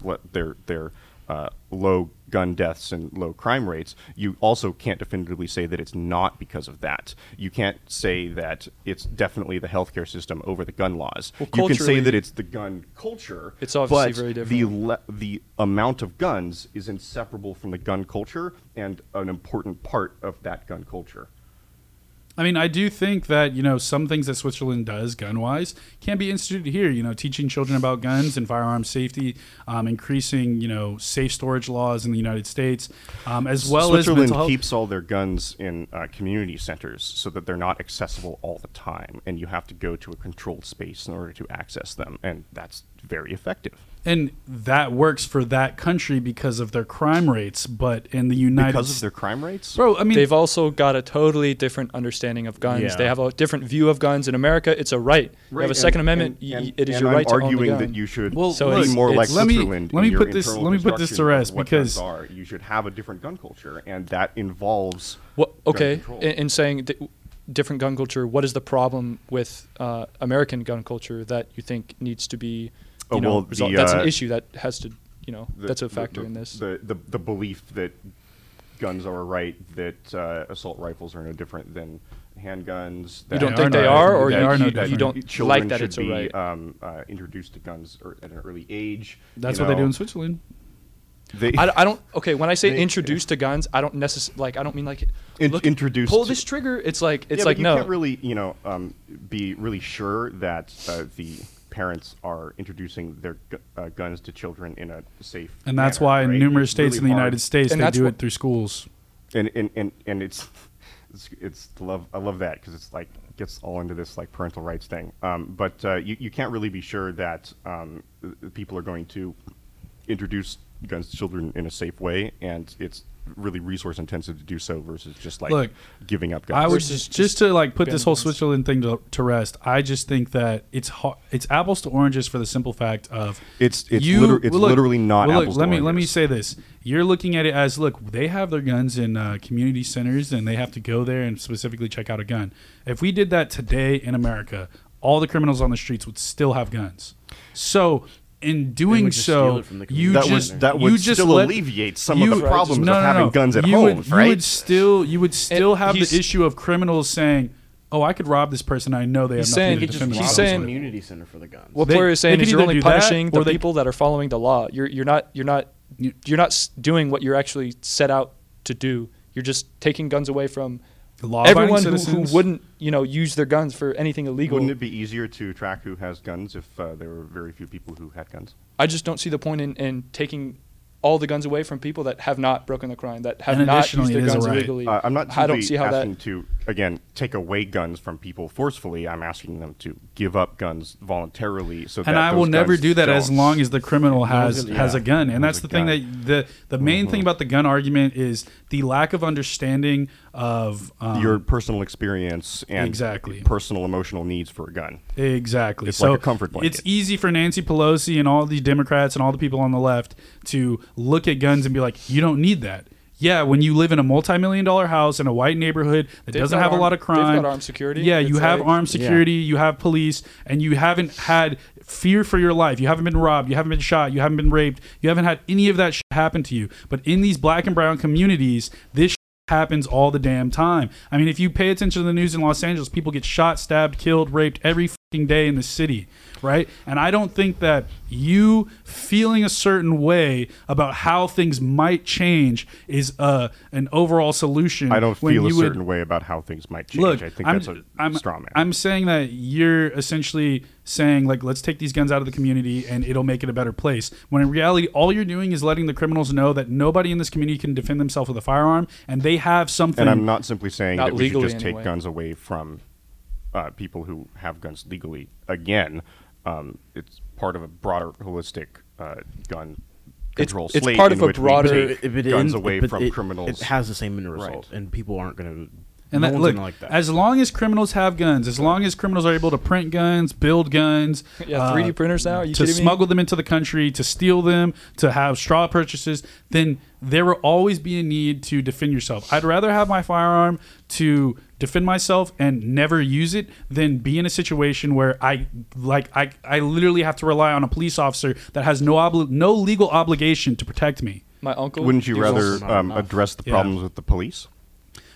what their their uh, low gun deaths and low crime rates, you also can't definitively say that it's not because of that. You can't say that it's definitely the healthcare system over the gun laws. Well, you can say that it's the gun culture, it's obviously but very different. the le- the amount of guns is inseparable from the gun culture and an important part of that gun culture. I mean, I do think that, you know, some things that Switzerland does gun-wise can be instituted here, you know, teaching children about guns and firearm safety, um, increasing, you know, safe storage laws in the United States, um, as well as mental health. Switzerland keeps all their guns in uh, community centers so that they're not accessible all the time, and you have to go to a controlled space in order to access them, and that's very effective. And that works for that country because of their crime rates, but in the United States... Because of their crime rates? Bro, I mean... They've also got a totally different understanding of guns. Yeah. They have a different view of guns. In America, it's a right. right. You have a Second and, Amendment. And, and, it is your I'm right to own the gun. I'm arguing that you should well, so be more like Switzerland in your internal Let me put this to rest because... Are. You should have a different gun culture, and that involves well, okay. gun Okay, in, in saying... That, different gun culture, what is the problem with uh, American gun culture that you think needs to be, you oh, know, well, resolved? The, uh, that's an issue that has to, you know, the, that's a factor the, the, in this. The, the the belief that guns are a right, that uh, assault rifles are no different than handguns. You don't think they are, or you don't like that it's a right? Children should be um, uh, introduced to guns or, at an early age. That's what know. they do in Switzerland. They, I, I don't. Okay, when I say they, introduced to guns, I don't necessarily like. I don't mean like in, look, introduced. Pull this trigger. It's like it's yeah, like but you no. You can't really, you know, um, be really sure that uh, the parents are introducing their gu- uh, guns to children in a safe. And that's manner, why right? in numerous it's states really in the hard. United States and they do wh- it through schools. and and and, and it's, it's it's love. I love that because it's like gets all into this like parental rights thing. Um, but uh, you you can't really be sure that um, people are going to introduce guns to children in a safe way, and it's really resource intensive to do so versus just like Look, giving up guns. I would just, just to like put this whole Switzerland thing to, to rest. I just think that it's ho- it's apples to oranges for the simple fact of it's it's, you, liter- it's look, literally not well, look, apples let to me, oranges. Let me say this. You're looking at it as, look, they have their guns in uh, community centers and they have to go there and specifically check out a gun. If we did that today in America, all the criminals on the streets would still have guns. So in doing so, you that just would, that would you still let, alleviate some you, of the problems no, no, of having no. guns at you home, would, right? You would still, you would still and have the issue of criminals saying, "Oh, I could rob this person. I know they have nothing to defend themselves with." He's saying community center for the guns. What Claire is saying is you're only punishing the people that are following the law. You're you're not you're not you're not doing what you're actually set out to do. You're just taking guns away from everyone who, who wouldn't, you know, use their guns for anything illegal. Wouldn't it be easier to track who has guns if uh, there were very few people who had guns? I just don't see the point in, in taking all the guns away from people that have not broken the crime, that have and not used their guns right. illegally. Uh, I'm not I don't see how asking that to, again, take away guns from people forcefully. I'm asking them to give up guns voluntarily. So and that I will never do that don't. as long as the criminal has, yeah. has a gun. And that's the gun. thing that the, the main mm-hmm. thing about the gun argument is the lack of understanding of um, your personal experience and exactly. personal emotional needs for a gun. Exactly. It's so like a comfort blanket. It's easy for Nancy Pelosi and all the Democrats and all the people on the left to look at guns and be like, you don't need that. Yeah, when you live in a multi-million dollar house in a white neighborhood that they've doesn't have armed, a lot of crime. They've got armed security. Yeah, you have like, armed security, yeah. you have police, and you haven't had fear for your life. You haven't been robbed. You haven't been shot. You haven't been raped. You haven't had any of that shit happen to you. But in these black and brown communities, this shit happens all the damn time. I mean, if you pay attention to the news in Los Angeles, people get shot, stabbed, killed, raped every fucking day in the city, right? And I don't think that you feeling a certain way about how things might change is uh, an overall solution. I don't feel a certain would, way about how things might change. Look, I think I'm, that's a I'm, straw man. I'm saying that you're essentially saying, like, let's take these guns out of the community and it'll make it a better place. When in reality, all you're doing is letting the criminals know that nobody in this community can defend themselves with a firearm and they have something. And I'm not simply saying not that we should just anyway. take guns away from uh, people who have guns legally. Again, um, it's part of a broader holistic uh, gun control slate. It's, it's part of a broader if it guns in, away it, from it, criminals. It has the same end result, right. and people aren't going to. And no that, look, like that. As long as criminals have guns, as long as criminals are able to print guns, build guns, yeah, uh, three D printers now, are you to smuggle me? them into the country, to steal them, to have straw purchases, then there will always be a need to defend yourself. I'd rather have my firearm to defend myself and never use it than be in a situation where I like I, I literally have to rely on a police officer that has no obli- no legal obligation to protect me. My uncle. Wouldn't you rather um, address the problems yeah. with the police?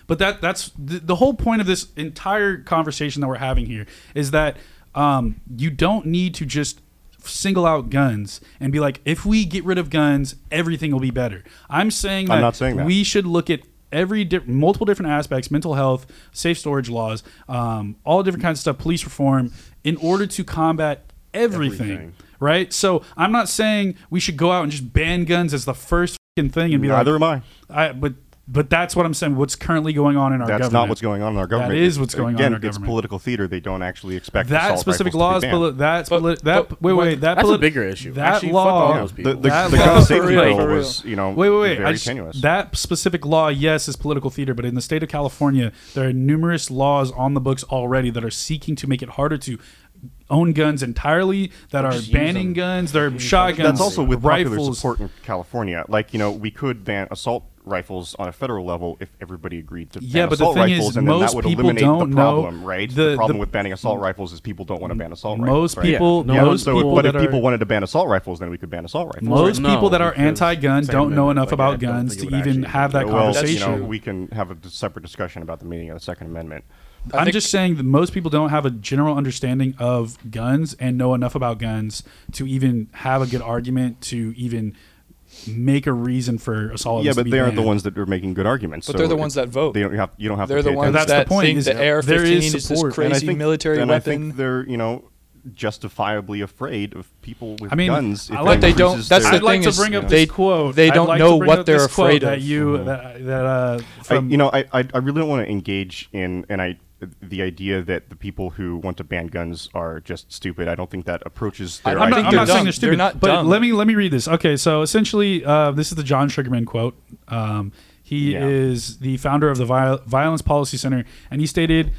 But that that's the, the whole point of this entire conversation that we're having here is that um, you don't need to just single out guns and be like, if we get rid of guns, everything will be better. I'm saying that, I'm not saying that. We should look at every di- multiple different aspects, mental health, safe storage laws, um, all different kinds of stuff, police reform, in order to combat everything, everything. Right? So I'm not saying we should go out and just ban guns as the first fucking thing and be Neither like, am I. I but. But that's what I'm saying. What's currently going on in our That's government. That's not what's going on in our government. That is what's going Again, on in our government. Again, it's political theater. They don't actually expect that specific law is poli- that's but, poli- that but, wait wait like, that that's poli- a bigger issue. That Actually, law those the, the, that the law, gun safety bill was you know wait wait wait very just, tenuous. That specific law yes is political theater, but in the state of California there are numerous laws on the books already that are seeking to make it harder to own guns entirely, that are banning guns, they're shotguns. That's also with popular rifles. Support in California. Like, you know, we could ban assault rifles on a federal level if everybody agreed to ban yeah, but assault the thing rifles, is, and then that would eliminate the problem, know, right? The, the problem the, with banning assault rifles is people don't want to ban assault most rifles. Right? People, yeah, most so people, but if people are, wanted to ban assault rifles, then we could ban assault rifles. Most right? people no, that are anti-gun don't know enough like, about guns to even have that well, conversation. You know, we can have a separate discussion about the meaning of the Second Amendment. I I'm just saying that most people don't have a general understanding of guns and know enough about guns to even have a good argument to even make a reason for assault. Yeah, but they aren't the ones that are making good arguments. But so they're the ones that vote. They don't have. You don't have. They're to the ones that, that think the A R fifteen is this crazy and I think, military and weapon. And I think they're you know justifiably afraid of people with I mean, guns. I like they don't. That's the I'd thing like is, to bring up they, this quote. They don't like know what they're afraid of. That you, mm. that, that, uh, from I, you know, I, I really want to engage in, and I, the idea that the people who want to ban guns are just stupid. I don't think that approaches their idea. I'm not, I'm not saying they're stupid, they're not but dumb. let me let me read this. Okay, so essentially, uh, this is the John Sugarman quote. Um, he yeah. is the founder of the Viol- Violence Policy Center, and he stated,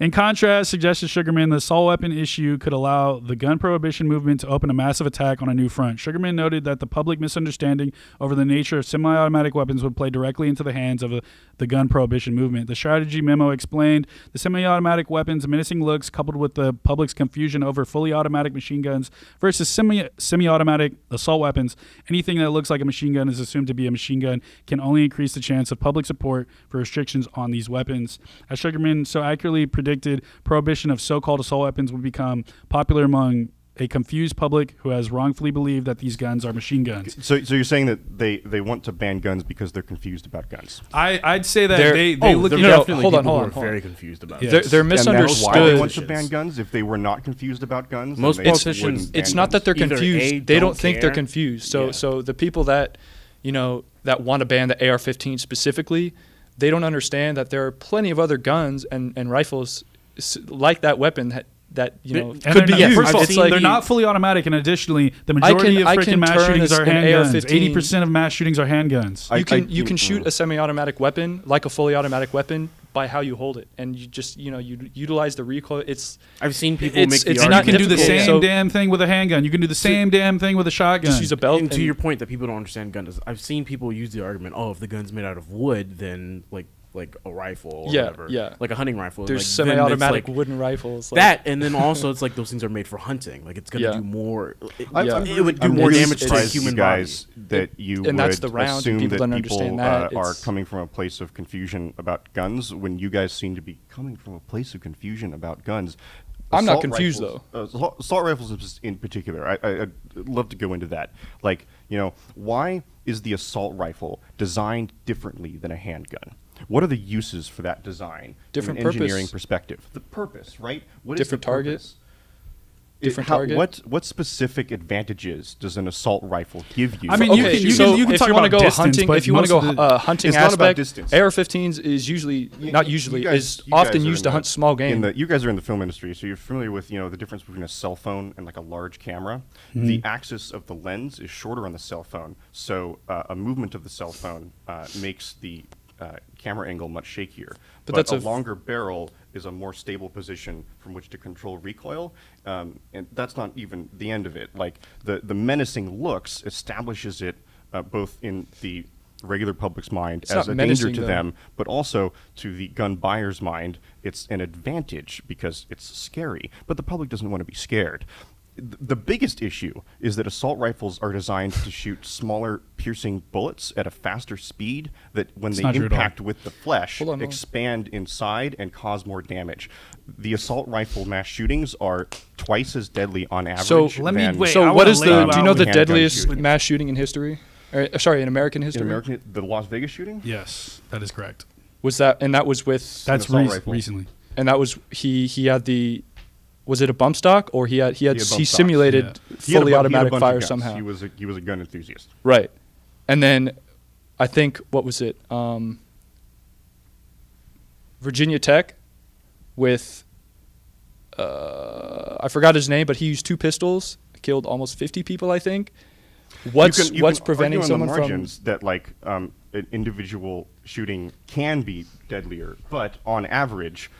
in contrast, suggested Sugarman, the assault weapon issue could allow the gun prohibition movement to open a massive attack on a new front. Sugarman noted that the public misunderstanding over the nature of semi-automatic weapons would play directly into the hands of a, the gun prohibition movement. The strategy memo explained the semi-automatic weapons' menacing looks coupled with the public's confusion over fully automatic machine guns versus semi- semi-automatic assault weapons. Anything that looks like a machine gun is assumed to be a machine gun can only increase the chance of public support for restrictions on these weapons. As Sugarman so accurately predicted, Predicted, prohibition of so-called assault weapons would become popular among a confused public who has wrongfully believed that these guns are machine guns. So, so you're saying that they, they want to ban guns because they're confused about guns? I I'd say that they're, they they oh, look at no, definitely hold on, people hold on, who are very confused about. Yes. They're, they're misunderstood. And why they want to ban guns? If they were not confused about guns, most politicians. It's not guns. that they're confused. Either they they don't, don't think they're confused. So yeah. so the people that you know that want to ban the A R fifteen specifically. They don't understand that there are plenty of other guns and, and rifles like that weapon that, that you know and could be not, used. First of all, it's like they're not fully automatic, and additionally, the majority can, of freaking mass shootings are handguns. eighty percent of mass shootings are handguns. I, you can I, you I, can shoot a semi-automatic weapon like a fully automatic weapon by how you hold it, and you just you know you utilize the recoil. It's I've seen people it's, make the it's argument. You can do the same so, damn thing with a handgun. You can do the same so, damn thing with a shotgun. Just use a belt. And, and to your point that people don't understand guns, I've seen people use the argument, oh, if the gun's made out of wood, then like like a rifle or yeah, whatever, yeah, like a hunting rifle. There's like, semi-automatic like, wooden rifles. Like. That and then also it's like those things are made for hunting. Like it's gonna yeah. do more. It, I, yeah. it would do I'm more damage to the human guys body. That you and would that's the round assume people that people that. Uh, are coming from a place of confusion about guns when you guys seem to be coming from a place of confusion about guns. Assault I'm not confused rifles, though. Uh, assault, assault rifles in particular, I, I, I'd love to go into that. Like you know, why is the assault rifle designed differently than a handgun? What are the uses for that design different from an engineering purpose. perspective? The purpose, right? What different is the target. Purpose? Different how, target. What, what specific advantages does an assault rifle give you? I mean, okay, you can, you so can, you can if talk you about distance, hunting, if you want to go uh, hunting aspect, A R fifteens is usually, you, not usually, guys, is often used to the, hunt small game. In the, you guys are in the film industry, so you're familiar with you know the difference between a cell phone and like a large camera. Mm-hmm. The axis of the lens is shorter on the cell phone, so uh, a movement of the cell phone uh, makes the Uh, camera angle much shakier, but, but that's a, a longer f- barrel is a more stable position from which to control recoil, um, and that's not even the end of it. Like the the menacing looks establishes it uh, both in the regular public's mind it's as a danger to though. them, but also to the gun buyer's mind, it's an advantage because it's scary. But the public doesn't want to be scared. The biggest issue is that assault rifles are designed to shoot smaller, piercing bullets at a faster speed that, when it's they impact with the flesh, hold on, hold expand on. inside and cause more damage. The assault rifle mass shootings are twice as deadly on average. So, let me, than, wait, so what is the? Um, do you know the deadliest shooting. mass shooting in history? Or, sorry, in American history. In American, the Las Vegas shooting. Yes, that is correct. Was that and that was with that's re- recently, and that was he he had the. Was it a bump stock, or he had he had he, had he simulated yeah. fully he had bu- automatic fire somehow? He was a, he was a gun enthusiast, right? And then, I think what was it? Um, Virginia Tech, with uh, I forgot his name, but he used two pistols, killed almost fifty people, I think. What's you can, you what's preventing someone from that? Like um, an individual shooting can be deadlier, but on average.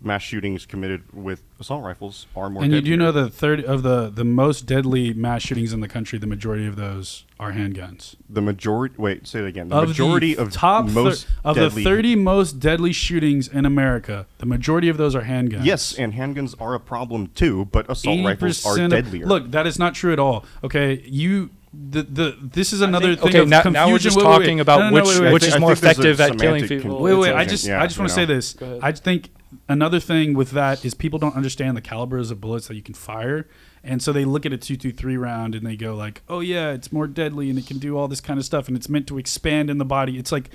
Mass shootings committed with assault rifles are more. And deadlier. You do know the third of the, the most deadly mass shootings in the country. The majority of those are handguns. The majority. Wait, say it again. The of majority the of top most thir- of deadly the thirty most deadly shootings in America. The majority of those are handguns. Yes, and handguns are a problem too. But assault rifles are deadlier. Of, look, that is not true at all. Okay, you. The, the this is another think, thing. Okay, now, now we're just wait, talking wait, wait. about no, no, which no, wait, wait. which think, is more effective at killing people. Wait, wait. I just yeah, I just want to say this. I think. Another thing with that is people don't understand the calibers of bullets that you can fire, and so they look at a two two three round and they go like, oh yeah, it's more deadly and it can do all this kind of stuff and it's meant to expand in the body. It's like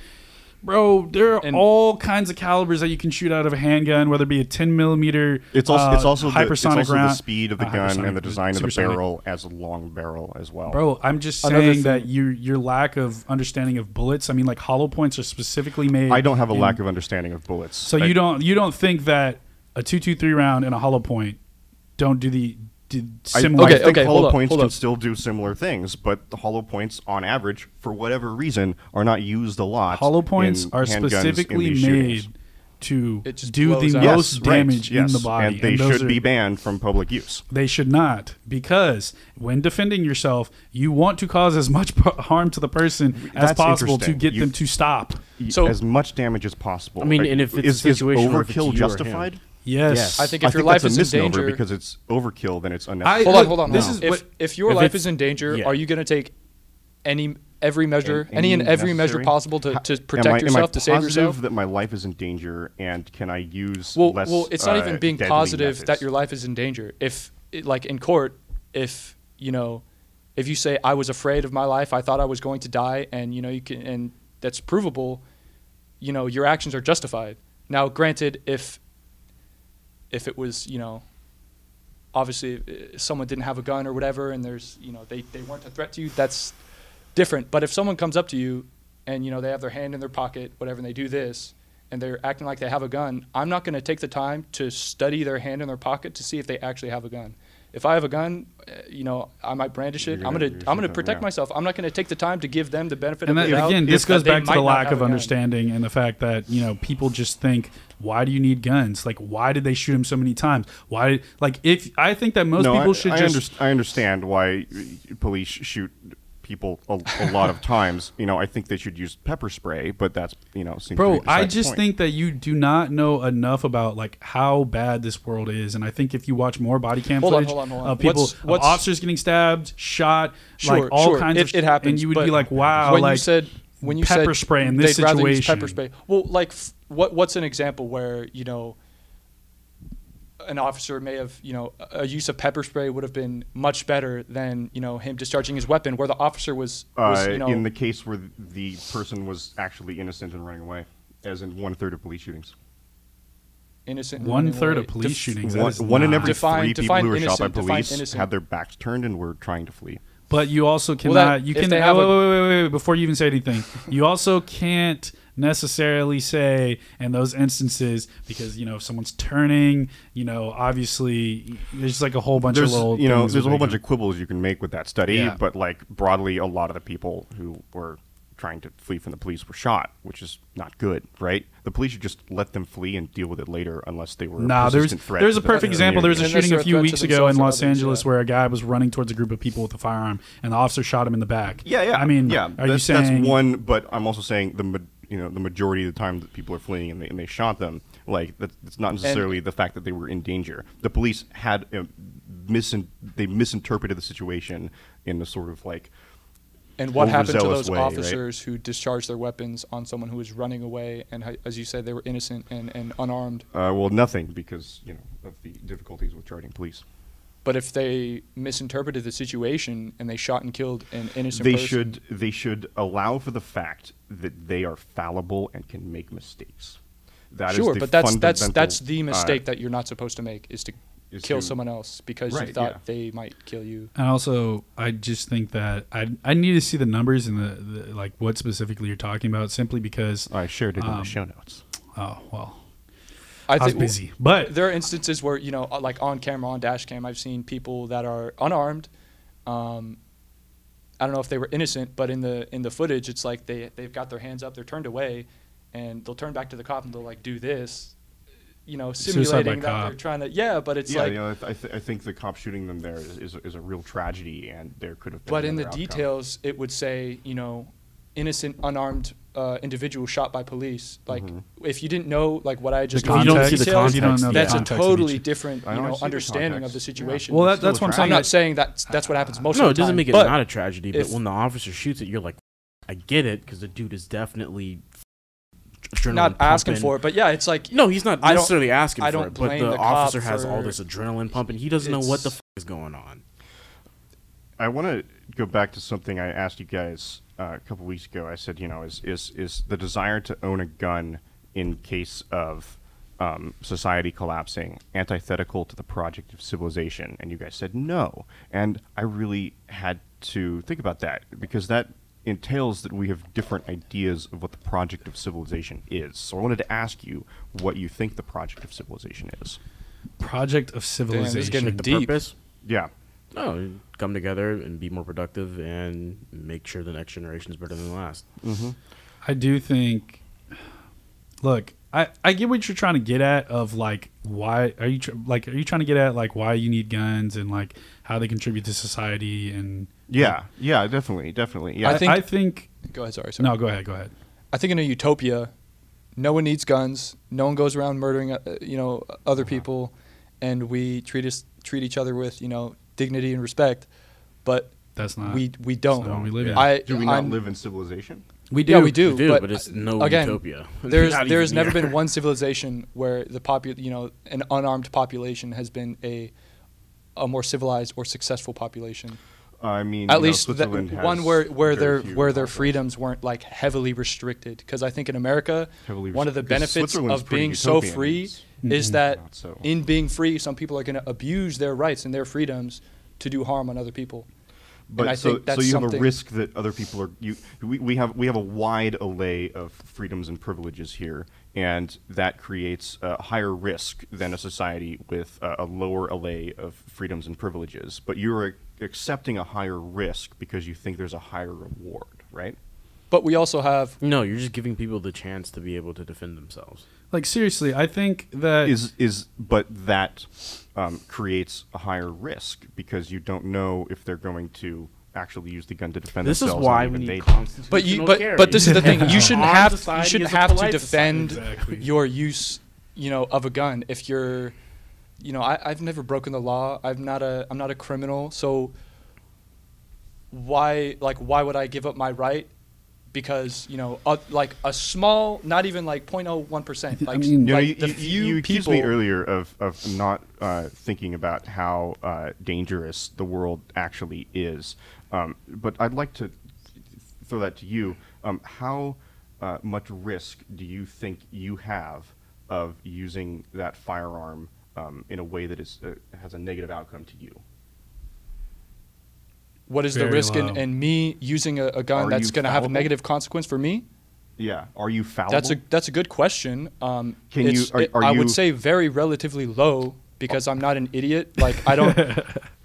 Bro, there are and all kinds of calibers that you can shoot out of a handgun, whether it be a ten millimeter. It's also uh, it's also hypersonic the, it's also round. The speed of the uh, gun and the design of the barrel as a long barrel as well. Bro, I'm just Another saying thing, that you your lack of understanding of bullets. I mean, like hollow points are specifically made. I don't have a in, lack of understanding of bullets. So I, you don't you don't think that a two twenty-three round and a hollow point don't do the Did similar. I, okay, I think okay, hollow up, points can up. still do similar things, but the hollow points, on average, for whatever reason, are not used a lot. Hollow points are specifically made to do the most damage in the body, and they should be banned from public use. They should not, because when defending yourself, you want to cause as much harm to the person as possible to get them to stop. So as much damage as possible. I mean, and if it's a situation where overkill justified. Yes. yes, I think if I your think life is in danger, because it's overkill, then it's unnecessary. I, hold on, hold on. No. This is if, what, if your if life is in danger, yeah. are you going to take any every measure, and, any and every necessary? measure possible to, to protect am I, yourself, am I to save yourself? That my life is in danger, and can I use well, less? Well, it's not uh, even being positive methods. That your life is in danger. If, like in court, if you know, if you say I was afraid of my life, I thought I was going to die, and you know, you can, and that's provable. You know, your actions are justified. Now, granted, if If it was, you know, obviously someone didn't have a gun or whatever, and there's, you know, they, they weren't a threat to you, that's different. But if someone comes up to you and, you know, they have their hand in their pocket, whatever, and they do this, and they're acting like they have a gun, I'm not going to take the time to study their hand in their pocket to see if they actually have a gun. If I have a gun, uh, you know, I might brandish it. You're I'm gonna, gonna I'm gonna protect yeah. myself. I'm not gonna take the time to give them the benefit and of the doubt. Again, this goes back to the lack of understanding and the fact that, you know, people just think, why do you need guns? Like, why did they shoot him so many times? Why? Like, if I think that most no, people I, should I just. Under, I understand why police shoot people a, a lot of times. You know, I think they should use pepper spray, but that's, you know, seems bro, to be the I just point. think that you do not know enough about like how bad this world is, and I think if you watch more body cam hold footage on, hold on, hold on. of people, what's, what's, of officers getting stabbed, shot, sure, like all sure. kinds it, of, it happens, and you would be like, wow, when like you said, when you pepper said spray in this they'd situation, use pepper spray. Well, like f- what what's an example where, you know, an officer may have, you know, a use of pepper spray would have been much better than, you know, him discharging his weapon where the officer was, was uh, you know. In the case where the person was actually innocent and running away, as in one third of police shootings. Innocent and One third away. of police Def- shootings. One, one in every define, three people who were shot by police had their backs turned and were trying to flee. But you also cannot, well, that, you can, wait, wait, wait, wait, wait, before you even say anything, you also can't necessarily say in those instances, because, you know, if someone's turning, you know, obviously there's like a whole bunch there's, of little, you know, there's a whole bunch of quibbles you can make with that study, yeah. but like broadly a lot of the people who were trying to flee from the police were shot, which is not good, right? The police should just let them flee and deal with it later unless they were nah, a persistent threat. There's a perfect the example. There was a shooting a few weeks ago in Los Angeles where a guy was running towards a group of people with a firearm and the officer shot him in the back. Yeah, yeah. I mean, yeah, are you saying... That's one, but I'm also saying the... you know, the majority of the time that people are fleeing and they, and they shot them, like, that's, that's not necessarily and the fact that they were in danger. The police had a misin- they misinterpreted the situation in a sort of, like, and what happened to those way, officers right? who discharged their weapons on someone who was running away and, as you said, they were innocent and, and unarmed? Uh, well, nothing, because, you know, of the difficulties with charging police. But if they misinterpreted the situation and they shot and killed an innocent they person... They should, they should allow for the fact that they are fallible and can make mistakes. That sure, is the but that's that's that's the mistake uh, that you're not supposed to make, is to is kill to, someone else because right, you thought yeah. they might kill you. And also, I just think that I I need to see the numbers and the, the like what specifically you're talking about, simply because... I shared it um, in the show notes. Oh, well... I, think, I was busy, but there are instances where, you know, like on camera, on dash cam, I've seen people that are unarmed. Um, I don't know if they were innocent, but in the in the footage, it's like they they've got their hands up, they're turned away, and they'll turn back to the cop and they'll like do this, you know, simulating that cop. They're trying to. Yeah, but it's yeah, like you know, I, th- I think the cop shooting them there is is, is a real tragedy, and there could have been. But in the outcome. Details, it would say, you know, innocent, unarmed. Uh, individual shot by police. Like, mm-hmm. if you didn't know, like what I just told you, that's a totally different, you know, understanding of the situation. Yeah. Well, that, that's what I'm saying. I'm not saying that that's what happens most. No, of the it doesn't time. Make it but not a tragedy. But when the officer shoots it, you're like, I get it, because the dude is definitely not asking for it. But yeah, it's like no, he's not necessarily asking for it. But the, the officer has all this adrenaline pumping. He doesn't know what the f- is going on. I want to go back to something I asked you guys uh, a couple weeks ago. I said, you know, is is is the desire to own a gun in case of um, society collapsing antithetical to the project of civilization? And you guys said no. And I really had to think about that, because that entails that we have different ideas of what the project of civilization is. So I wanted to ask you what you think the project of civilization is. Project of civilization. This is getting the deep. Purpose? Yeah. No, come together and be more productive and make sure the next generation is better than the last. Mm-hmm. I do think, look, I, I get what you're trying to get at of like, why are you tr- like, are you trying to get at like why you need guns and like how they contribute to society? And yeah, like, yeah, definitely. Definitely. Yeah. I think, I think, go ahead. Sorry. sorry. No, go ahead. Go ahead. I think in a utopia, no one needs guns. No one goes around murdering, uh, you know, other uh-huh. people. And we treat us, treat each other with, you know, dignity and respect, but that's not we we don't. That's not we live in. I, do we not I'm, live in civilization? We do. Yeah, we do. We do but, but it's no again, utopia. There's there's never here. been one civilization where the popu- you know, an unarmed population has been a a more civilized or successful population. I mean, at least know, Switzerland has one where where their where their freedoms weren't like heavily restricted. Because I think in America, heavily one of the benefits of being so free. Is, is that so. in being free, some people are going to abuse their rights and their freedoms to do harm on other people. But and I so, think that's so you have a risk that other people are. You, we, we have we have a wide array of freedoms and privileges here, and that creates a higher risk than a society with a, a lower array of freedoms and privileges. But you're accepting a higher risk because you think there's a higher reward, right? But we also have no. You're just giving people the chance to be able to defend themselves. Like, seriously, I think that is is but that um, creates a higher risk because you don't know if they're going to actually use the gun to defend this themselves. This is why we need constitutional but you, but, carry. But this is the thing: you shouldn't have you shouldn't have to defend exactly. your use, you know, of a gun if you're, you know, I, I've never broken the law. I'm not a I'm not a criminal. So why like why would I give up my right? Because, you know, uh, like a small, not even like zero point zero one percent. Like, I mean, like you, the you, few you accused people me earlier of, of not uh, thinking about how uh, dangerous the world actually is. Um, but I'd like to throw that to you. Um, how uh, much risk do you think you have of using that firearm um, in a way that is uh, has a negative outcome to you? What is Very the risk in, in me using a, a gun Are that's going to have a negative consequence for me? Yeah. Are you fallible? That's a that's a good question. Um, Can you? Are, it, are I you would say very relatively low because oh. I'm not an idiot. Like I don't.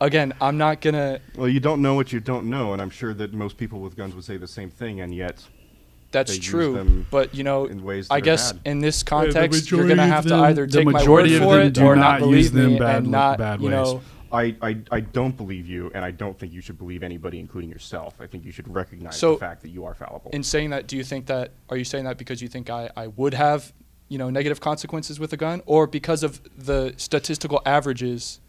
Again, I'm not gonna. Well, you don't know what you don't know, and I'm sure that most people with guns would say the same thing, and yet. That's true, but you know, I guess bad. in this context, yeah, you're going to have them, to either take my word for it or not, not believe me bad, and not, bad you know. I, I, I don't believe you, and I don't think you should believe anybody, including yourself. I think you should recognize so, the fact that you are fallible. In saying that, do you think that, are you saying that because you think I, I would have, you know, negative consequences with a gun, or because of the statistical averages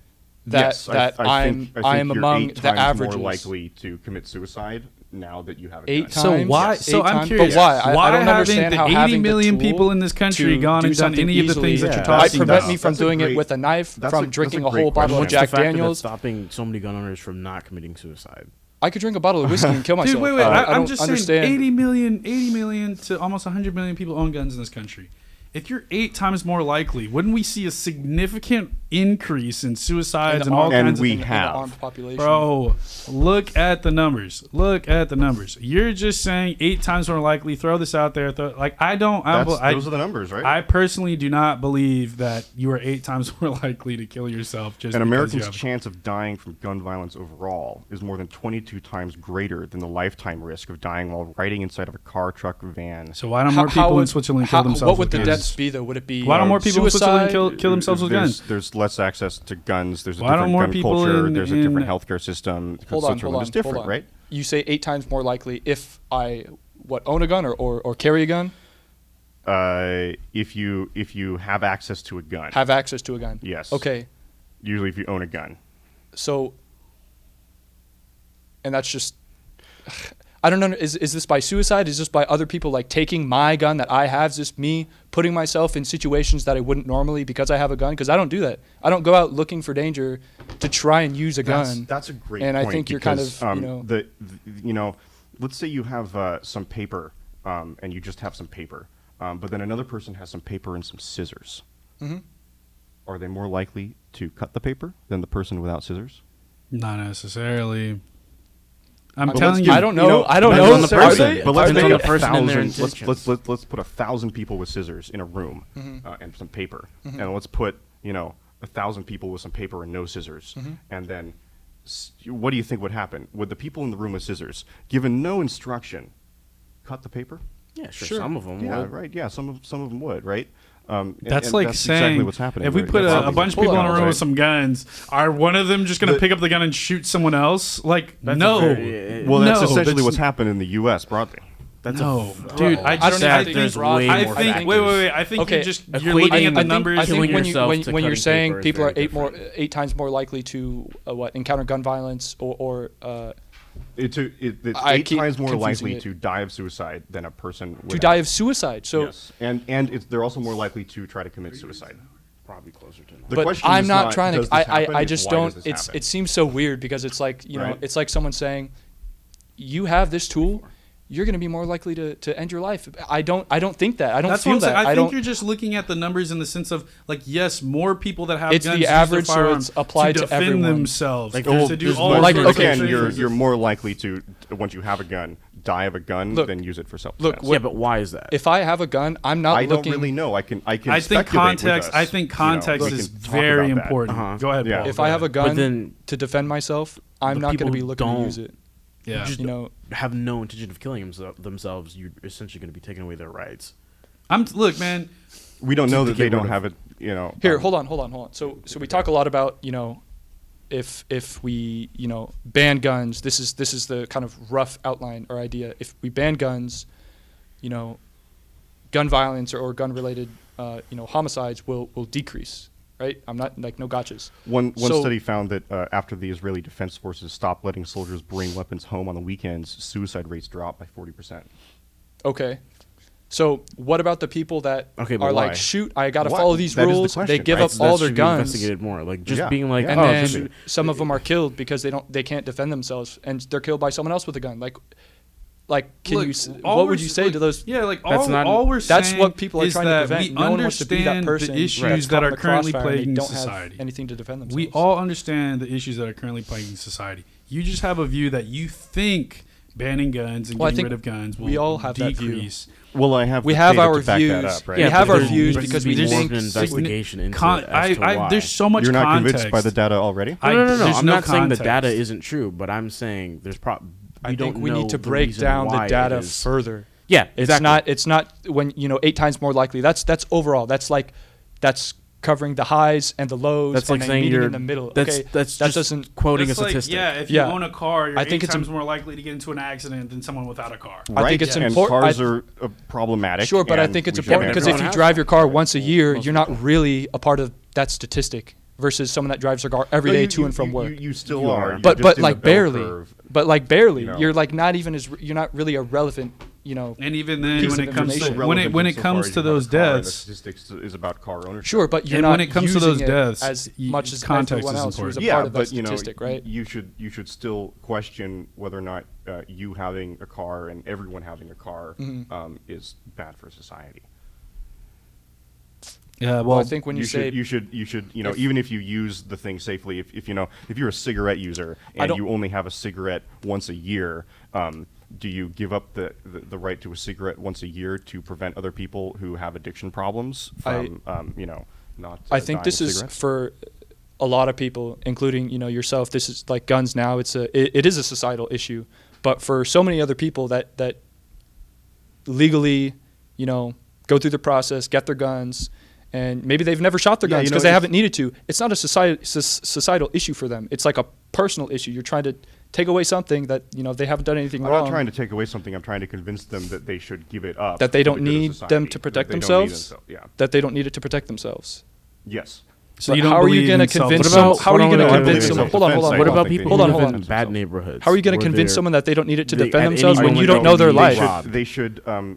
that yes, that I, I I'm think, I, I am among the averages? You're more likely to commit suicide now that you have a eight gun. Times. So why? Yes. So eight I'm times. curious. But why? I, why I don't understand the how eighty million people in this country gone and done any of the things yeah. that you're talking about? Might prevent about. me from that's doing great, it with a knife, that's from a, drinking a, a whole bottle question. of Jack Daniels. Stopping so many gun owners from not committing suicide. I could drink a bottle of whiskey and kill myself. Dude, wait, wait. Uh, I, I I'm just understand. saying, eighty million, eighty million to almost one hundred million people own guns in this country. If you're eight times more likely, wouldn't we see a significant increase in suicides in and all kinds and we of things? Have. In the armed population. Bro, look at the numbers. Look at the numbers. You're just saying eight times more likely. Throw this out there. Throw, like I don't. I, I, those are the numbers, right? I personally do not believe that you are eight times more likely to kill yourself. Just an American's chance of dying from gun violence overall is more than twenty-two times greater than the lifetime risk of dying while riding inside of a car, truck, or van. So why don't how, more people would, in Switzerland kill how, themselves? What would the death be though? Would it be? Why don't more people suicide? in Switzerland kill, kill themselves with there's, guns? There's less access to guns. There's a Why different gun culture. In, there's in a different healthcare system. Hold on, hold on, is different, hold on. Right? You say eight times more likely if I what own a gun or, or, or carry a gun. Uh, if you if you have access to a gun. Have access to a gun. Yes. Okay. Usually, if you own a gun. So. And that's just. I don't know. Is is this by suicide? Is this by other people like taking my gun that I have? Is this me putting myself in situations that I wouldn't normally because I have a gun? Because I don't do that. I don't go out looking for danger to try and use a that's, gun. That's a great. And point I think because, you're kind of um, you know the, the you know let's say you have uh, some paper um, and you just have some paper, um, but then another person has some paper and some scissors. Mm-hmm. Are they more likely to cut the paper than the person without scissors? Not necessarily. I'm but telling you, I don't know. You know I don't know. On the person. But let's make a thousand. Let's let's let's let's put a thousand people with scissors in a room mm-hmm. uh, and some paper, mm-hmm. and let's put you know a thousand people with some paper and no scissors, mm-hmm. and then s- what do you think would happen? Would the people in the room with scissors, given no instruction, cut the paper? Yeah, sure. sure. Some of them. Yeah, would. right. Yeah, some of some of them would. Right. Um, and, that's and like that's saying exactly what's happening. If we put a, a bunch of people in a room right? with some guns, are one of them just going to pick up the gun and shoot someone else? Like, that's no. Very, yeah, well, no, that's essentially that's, what's happened in the U S broadly. That's no, a, dude. I just I don't think there's way I more think, Wait, wait, wait. I think okay, you just you're looking at the I numbers. I think when you when, when you're saying people are eight different. more eight times more likely to uh, what encounter gun violence or. or uh, It to, it, it's I eight times more likely it. to die of suicide than a person to die of suicide. So yes. and and it's, they're also more likely to try to commit suicide. Probably closer to. The but question I'm not, not trying to. I, I I just don't. It's happen? It seems so weird because it's like you right. know it's like someone saying, you have this tool, you're going to be more likely to, to end your life. I don't I don't think that. I don't That's feel that. I, I think don't, you're just looking at the numbers in the sense of like yes, more people that have it's guns the average, so it's applied to, to everyone. Themselves. Like, well, to do all like okay, again, you're you're more likely to once you have a gun die of a gun look, than use it for self defense. Look, what, yeah, but why is that? If I have a gun, I'm not. I looking, don't really know. I can I can. I think context. Us, I think context you know, is very important. Uh-huh. Go ahead. Yeah. Paul, if go I ahead. have a gun then, to defend myself, I'm not going to be looking to use it. Yeah, you, just you know, have no intention of killing them, themselves. You're essentially going to be taking away their rights. I'm t- look, man. We don't know that they don't have it. You know. Here, um, hold on, hold on, hold on. So, so we talk a lot about you know, if if we you know ban guns. This is this is the kind of rough outline or idea. If we ban guns, you know, gun violence or, or gun related uh, you know homicides will will decrease. Right? I'm not like no gotchas. One one so, study found that uh, after the Israeli Defense Forces stopped letting soldiers bring weapons home on the weekends, suicide rates dropped by forty percent. Okay. So what about the people that okay, are why? like, shoot, I got to follow these that rules. The they give right? up so all their guns. Investigated more. Like just yeah. being like, yeah. and oh, then shoot. some of them are killed because they don't they can't defend themselves and they're killed by someone else with a gun. Like Like, can look, you? What would you say like, to those? Yeah, like all, that's not, all we're saying. That's what people are trying to prevent. No one wants to be that person. We understand the issues that are currently plaguing society. Anything to defend themselves. We all understand the issues that are currently plaguing society. You just have a view that you think banning guns and well, getting rid of guns will we all have decrease. That view. Well, I have. We have our views. Up, right? Yeah, we have our views because we think an investigation into it. There's so much. You're not convinced by the data already? No, no, no. I'm not saying the data isn't true, but I'm saying there's probably. I we think we need to break down the data further. Yeah, exactly. It's not. It's not when you know eight times more likely. That's that's overall. That's like that's covering the highs and the lows. That's and like saying meeting you're in the middle. That's, okay, that's that doesn't quoting that's a statistic. Like, yeah, if you yeah. own a car, you're I think eight it's times a, more likely to get into an accident than someone without a car. Right? I think it's yeah. important. Cars are uh, problematic. Sure, but I think it's important because if you drive your car once a year, you're not really a part of that statistic. Versus someone that drives their car every no, day you, to you, and from work. You, you still you are. But but like barely. Curve. But like barely. You know. You're like not even as re- you're not really a relevant, you know. And even then when it comes to when it when it so comes to those deaths, the statistics is about car ownership. Sure, but you're and not when it comes to those deaths as much as context is important. Who's a yeah, part of but you know, right? you should you should still question whether or not uh, you having a car and everyone having a car mm-hmm. um, is bad for society. Yeah, well, well, I think when you, you say should, you should, you should, you know, if, even if you use the thing safely, if, if you know, if you're a cigarette user and you only have a cigarette once a year, um, do you give up the, the, the right to a cigarette once a year to prevent other people who have addiction problems from, I, um, you know, not? I uh, think this is for a lot of people, including you know yourself. This is like guns now. It's a it, it is a societal issue, but for so many other people that that legally, you know, go through the process, get their guns. And maybe they've never shot their guns because yeah, you know, they haven't needed to. It's not a society, societal issue for them. It's like a personal issue. You're trying to take away something that you know they haven't done anything I'm wrong. I'm not trying to take away something. I'm trying to convince them that they should give it up. That they don't need them to protect themselves? themselves. Yeah. That they don't need it to protect themselves. Yes. So you don't how are you going to convince someone? How are you going to convince someone? Hold on, hold on. What about people who live in bad neighborhoods? How are you going to convince someone that they don't need it to defend themselves when you don't know their life? They should, you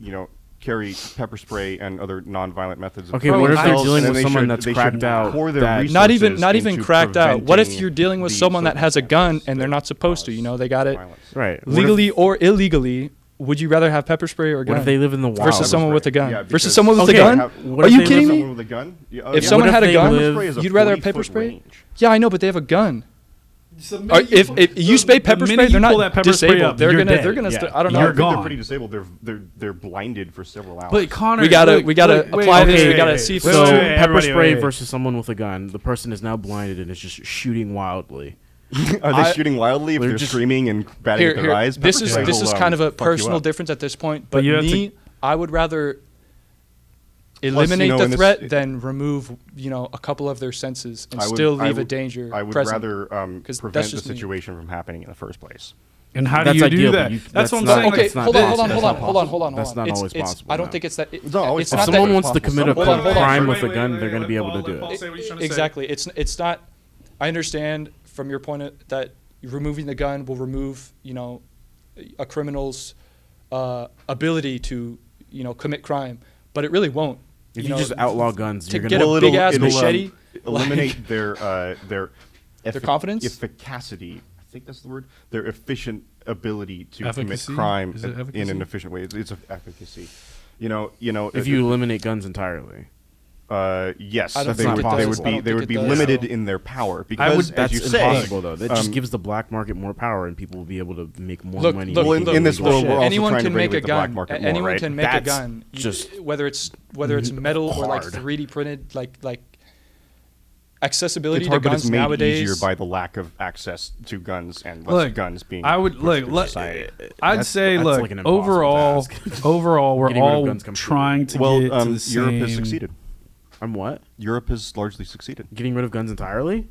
know, carry pepper spray and other nonviolent methods of okay, what if they're dealing with someone should, that's cracked out? That not even not even cracked out. What if you're dealing with someone that has a gun and they're not supposed to? You know, they got it right. legally if, or illegally. Would you rather have pepper spray or a gun? What if they live in the wild? Versus someone with a gun. Yeah, versus someone with okay. a gun? Have, Are you kidding me? Someone with a gun? Yeah, uh, if yeah. someone if had a gun, you'd rather have pepper spray? Range. Yeah, I know, but they have a gun. So uh, if if you spray the pepper spray, they're not pepper disabled. Spray up, they're gonna dead. they're gonna. Yeah. St- I don't know. You're gone. They're pretty disabled. They're they're they're blinded for several hours. But Connor, we gotta wait, we gotta wait, apply wait, this. Wait, we gotta wait, see. Wait, so wait, wait, pepper spray wait. versus someone with a gun. The person is now blinded and is just shooting wildly. Are they I, shooting wildly if they're screaming and batting here, at their here, eyes? This is this is kind of a personal difference at this point. But me, I would rather eliminate Plus, you know, the threat, this, then remove, you know, a couple of their senses and would, still leave would, a danger I would present. rather um, prevent the situation me. from happening in the first place. And how that's do you ideal, do that? You, that's, that's what I'm saying. Okay, hold on, hold on, hold on, hold on, hold on. That's not always possible. I don't think it's that. It's not always possible. If someone wants to commit a crime with a gun, they're going to be able to do it. Exactly. It's it's not. I understand from your point that removing the gun will remove, you know, a criminal's ability to, you know, commit crime, but it really won't. If you, you know, just outlaw guns, to you're gonna get a big ass machete, eliminate like their uh, their their effic- confidence, efficacity. I think that's the word. Their efficient ability to efficacy? commit crime a- in an efficient way. It's, it's efficacy. You know, you know. If it, you eliminate guns entirely, uh, yes, I don't they, think would, it they would be they would be limited in their power because I would, as that's you say, impossible though. That um, just gives the black market more power, and people will be able to make more look, money. Look, look, in this world, we're also trying to regulate the black market more, right? Anyone can make a gun. Just whether it's whether it's metal hard. or like three D printed, like like accessibility hard, to guns it's made nowadays. Easier by the lack of access to guns and less look, guns being. I would look. look I'd that's, say that's look. Like overall, overall, we're all trying to get to the same. Europe has succeeded. I'm what? Europe has largely succeeded. Getting rid of guns entirely?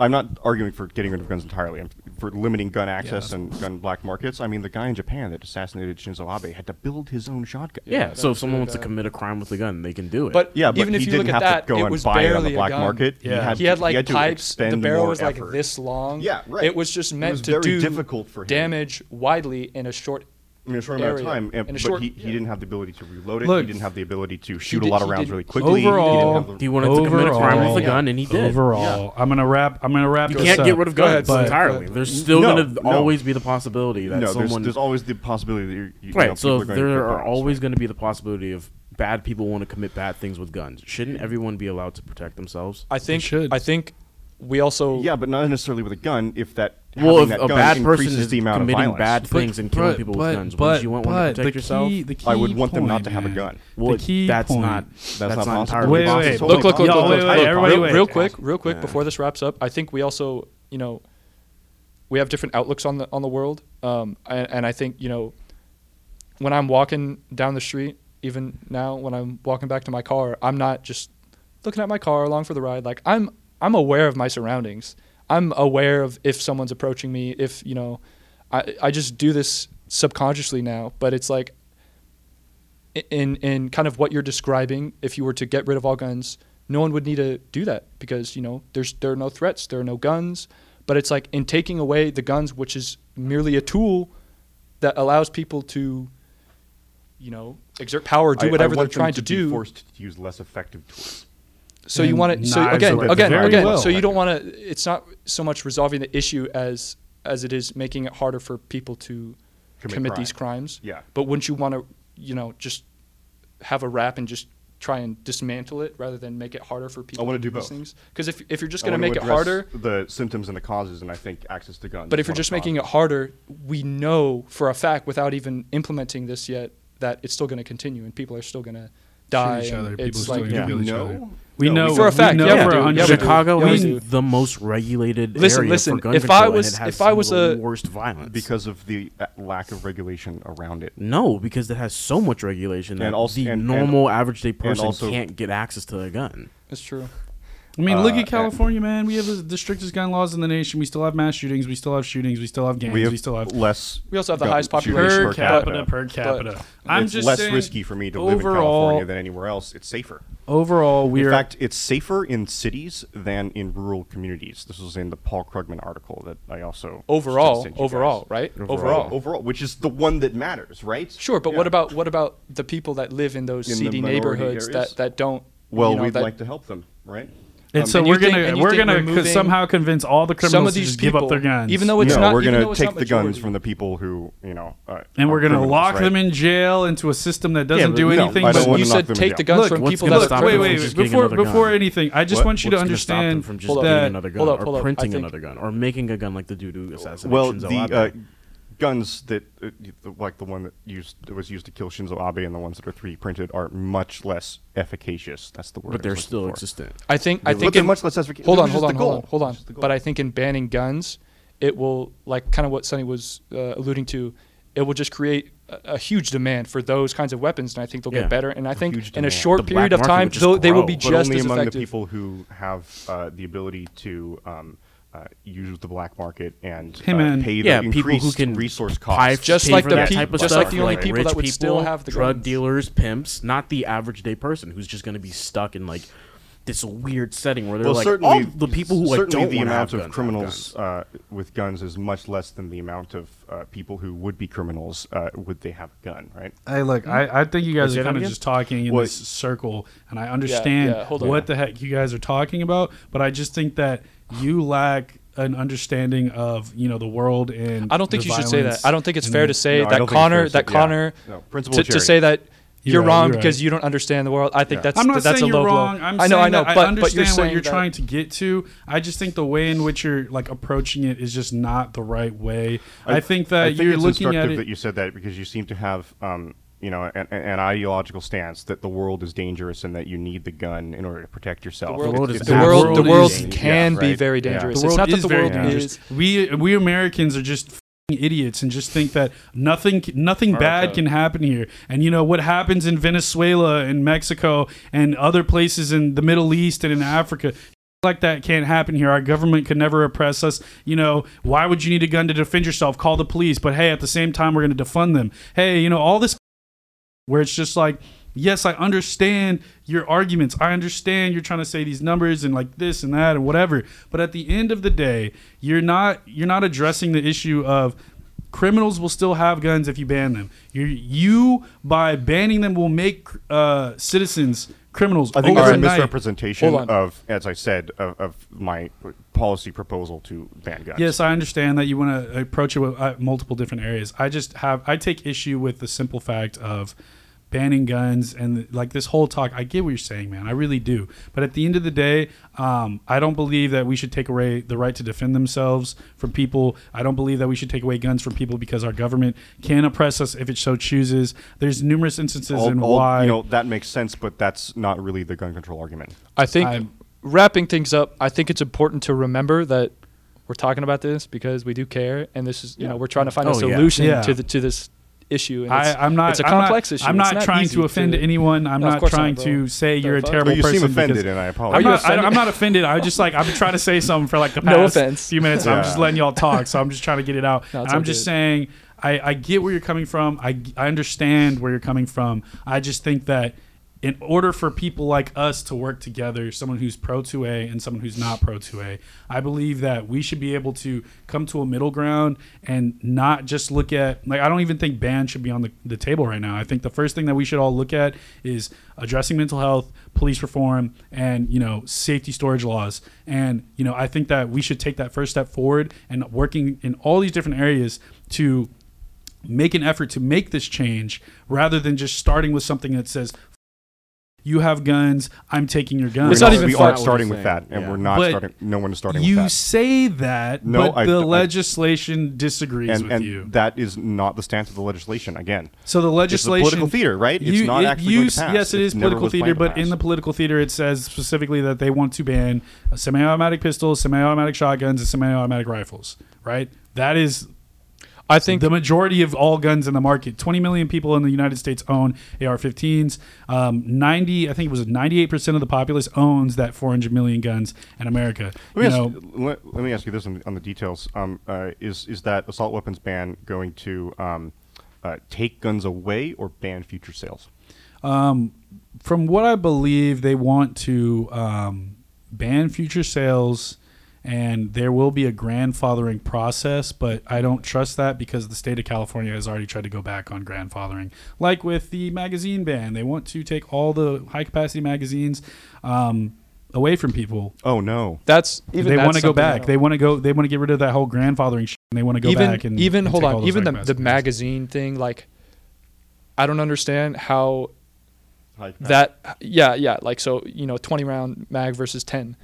I'm not arguing for getting rid of guns entirely. I'm for limiting gun access yeah, and gun black markets. I mean, the guy in Japan that assassinated Shinzo Abe had to build his own shotgun. Yeah, yeah so if someone really wants bad. to commit a crime with a gun, they can do it. But yeah, but even if he you didn't look have at that, to go and buy it on the black market. Yeah. He had, he had like he had pipes. The barrel was effort. like this long. Yeah, right. It was just meant was to do damage widely in a short in a short amount of time, and, but short, he, he yeah. didn't have the ability to reload it. Look, he didn't have the ability to shoot did, a lot of rounds really quickly. Overall, he, the, he wanted overall, to commit a crime with a yeah. gun, and he did. Overall, yeah. I'm gonna wrap. I'm gonna wrap. You this can't up. get rid of guns but, entirely. But, there's still no, gonna no. always be the possibility that no, someone. There's, there's always the possibility that you're, you right. Know, so are there are problems, always right. going to be the possibility of bad people want to commit bad things with guns. Shouldn't everyone be allowed to protect themselves? I think. I think we also. Yeah, but not necessarily with a gun. If that. Well, if a bad person is the amount committing of bad things but, and killing but, people but, with guns, but, would you want one to protect yourself? Key, key I would want point, them not to have a gun. Well, the that's point. not that's, that's not, not entirely wait, possible. Wait, wait, totally look, look, look, look, look, everybody, wait. real quick, real quick yeah. before this wraps up. I think we also, you know, we have different outlooks on the on the world, um, and, and I think you know, when I'm walking down the street, even now when I'm walking back to my car, I'm not just looking at my car along for the ride. Like I'm I'm aware of my surroundings. I'm aware of if someone's approaching me, if, you know, I, I just do this subconsciously now, but it's like in in kind of what you're describing, if you were to get rid of all guns, no one would need to do that because, you know, there's there are no threats, there are no guns, but it's like in taking away the guns, which is merely a tool that allows people to, you know, exert power, do whatever I, I want they're trying them to, to do. Be forced to use less effective tools. So and you want to so again again again well. so you don't want to it's not so much resolving the issue as as it is making it harder for people to commit, commit crime. these crimes yeah but wouldn't you want to you know just have a rap and just try and dismantle it rather than make it harder for people I want to do both things because if if you're just going to make it harder the symptoms and the causes and I think access to guns but if you're just making it harder we know for a fact without even implementing this yet that it's still going to continue and people are still going to die each other. It's like yeah. each no. other. We, no, know, we, for a fact, we know yeah, for a fact Chicago yeah, is the most regulated listen, area listen, for gun if control I was, and it has if I was a, the worst violence. Because of the lack of regulation around it. No, because it has so much regulation and that also, the and, normal and, average day person also, can't get access to a gun. That's true. I mean, uh, look at California, man. We have the strictest gun laws in the nation. We still have mass shootings. We still have shootings. We still have gangs. We, have we still have less. We also have the highest population per capita. Per capita. But I'm it's just less saying, risky for me to overall, live in California than anywhere else. It's safer. Overall, we in are. In fact, it's safer in cities than in rural communities. This was in the Paul Krugman article that I also. Overall, overall, right? Overall. overall, overall, which is the one that matters, right? Sure, but yeah. what about what about the people that live in those in seedy neighborhoods that, that don't? Well, you know, we'd that, like to help them, right? And um, so and we're think, gonna we're gonna we're somehow convince all the criminals to just people, give up their guns. Even though it's no, not, we're gonna take the guns from the people who you know. Uh, and we're gonna lock right? them in jail into a system that doesn't yeah, do no, anything. But you said take the guns look, from people. That look, stop wait, wait, wait. Before before anything, I just what? want you what's to understand from just getting another gun or printing another gun or making a gun like the dude who assassinated Shinzo Abe. Well, the guns that like the one that used that was used to kill Shinzo Abe and the ones that are three D printed are much less efficacious. That's the word. But they're still for. existent. I think. I think. In, much less efficacious. Hold on. Hold on. Hold on. Hold on. But I think in banning guns, it will like kind of what Sonny was uh, alluding to. It will just create a, a huge demand for those kinds of weapons, and I think they'll yeah. get better. And I a think in a short the period of time, will they grow, will be just as effective. But only among the people who have uh, the ability to. Um, Uh, use the black market and hey uh, pay the yeah, increased who can resource costs. Just like the people, just like the only people that would still have the drug guns. Dealers, pimps, not the average day person who's just going to be stuck in like this weird setting where they're well, like all the people who like don't the amount of guns, criminals uh, with guns is much less than the amount of uh, people who would be criminals uh, would they have a gun, right? Hey, look, I, I think you guys is are kind of just talking in what? this circle, and I understand yeah, yeah, what the heck you guys are talking about, but I just think that. You lack an understanding of you know the world and I don't think you should say that. I don't think it's fair to say no, that Connor that Connor yeah. no, to, to say that you're, you're right, wrong you're because right. you don't understand the world. I think yeah. that's I'm not that's saying a low you're wrong. blow. I'm I know I know but, I understand but you're saying what you're that. trying to get to. I just think the way in which you're like approaching it is just not the right way. I, I think that I think you're it's looking at it that you said that because you seem to have um, you know, an, an ideological stance that the world is dangerous and that you need the gun in order to protect yourself. The world, it's, it's, the world, the world is, can yeah, be right? very dangerous. Yeah. It's not that the world is. We we Americans are just f***ing idiots and just think that nothing nothing America. bad can happen here. And you know what happens in Venezuela and Mexico and other places in the Middle East and in Africa. Like that can't happen here. Our government could never oppress us. You know, why would you need a gun to defend yourself? Call the police. But hey, at the same time, we're going to defund them. Hey, you know all this. Where it's just like, yes, I understand your arguments. I understand you're trying to say these numbers and like this and that and whatever. But at the end of the day, you're not you're not addressing the issue of criminals will still have guns if you ban them. You you by banning them will make uh, citizens criminals. I think it's a misrepresentation of, as I said, of, of my policy proposal to ban guns. Yes, I understand that you want to approach it with uh, multiple different areas. I just have I take issue with the simple fact of. Banning guns and like this whole talk. I get what you're saying, man. I really do. But at the end of the day, um, I don't believe that we should take away the right to defend themselves from people. I don't believe that we should take away guns from people because our government can oppress us if it so chooses. There's numerous instances all, in all, why. You know, that makes sense, but that's not really the gun control argument. I think I'm, wrapping things up, I think it's important to remember that we're talking about this because we do care. And this is, you yeah. know, we're trying to find oh, a solution yeah. Yeah. to the to this issue. And it's, I, I'm not. It's a I'm complex not, issue. I'm not, not trying to offend to, anyone. I'm no, not trying not, to say you're a terrible well, you person. You seem offended, and I apologize. I'm not, I'm not offended. I just like I've been trying to say something for like the past no few minutes. Yeah. I'm just letting y'all talk, so I'm just trying to get it out. No, I'm just good. saying I, I get where you're coming from. I I understand where you're coming from. I just think that. In order for people like us to work together, someone who's pro two A and someone who's not pro two A, I believe that we should be able to come to a middle ground and not just look at, like, I don't even think ban should be on the, the table right now. I think the first thing that we should all look at is addressing mental health, police reform, and, you know, safety storage laws. And, you know, I think that we should take that first step forward and working in all these different areas to make an effort to make this change rather than just starting with something that says, you have guns. I'm taking your guns. It's not even we aren't starting with that, and yeah. we're not but starting. No one is starting with that. You say that, no, but I, the I, legislation I, disagrees and, with and you. And that is not the stance of the legislation. Again, so the legislation, it's political theater, right? You, it's not it, actually you, going to pass. Yes, it is it's political theater, but in the political theater, it says specifically that they want to ban semi-automatic pistols, semi-automatic shotguns, and semi-automatic rifles. Right? That is. I think the majority of all guns in the market, twenty million people in the United States own A R fifteens. Um, ninety, I think it was ninety-eight percent of the populace owns that four hundred million guns in America. Let me, you ask, know, let, let me ask you this on, on the details. Um, uh, is, is that assault weapons ban going to um, uh, take guns away or ban future sales? Um, from what I believe, they want to um, ban future sales, and there will be a grandfathering process, but I don't trust that because the state of California has already tried to go back on grandfathering. Like with the magazine ban, they want to take all the high-capacity magazines um, away from people. Oh, no. That's even They want to go back. They want to go. They want to get rid of that whole grandfathering shit, and they want to go even, back and Even, and hold on, even the, the magazine thing, like, I don't understand how like that. that, yeah, yeah, like, so, you know, twenty-round mag versus ten.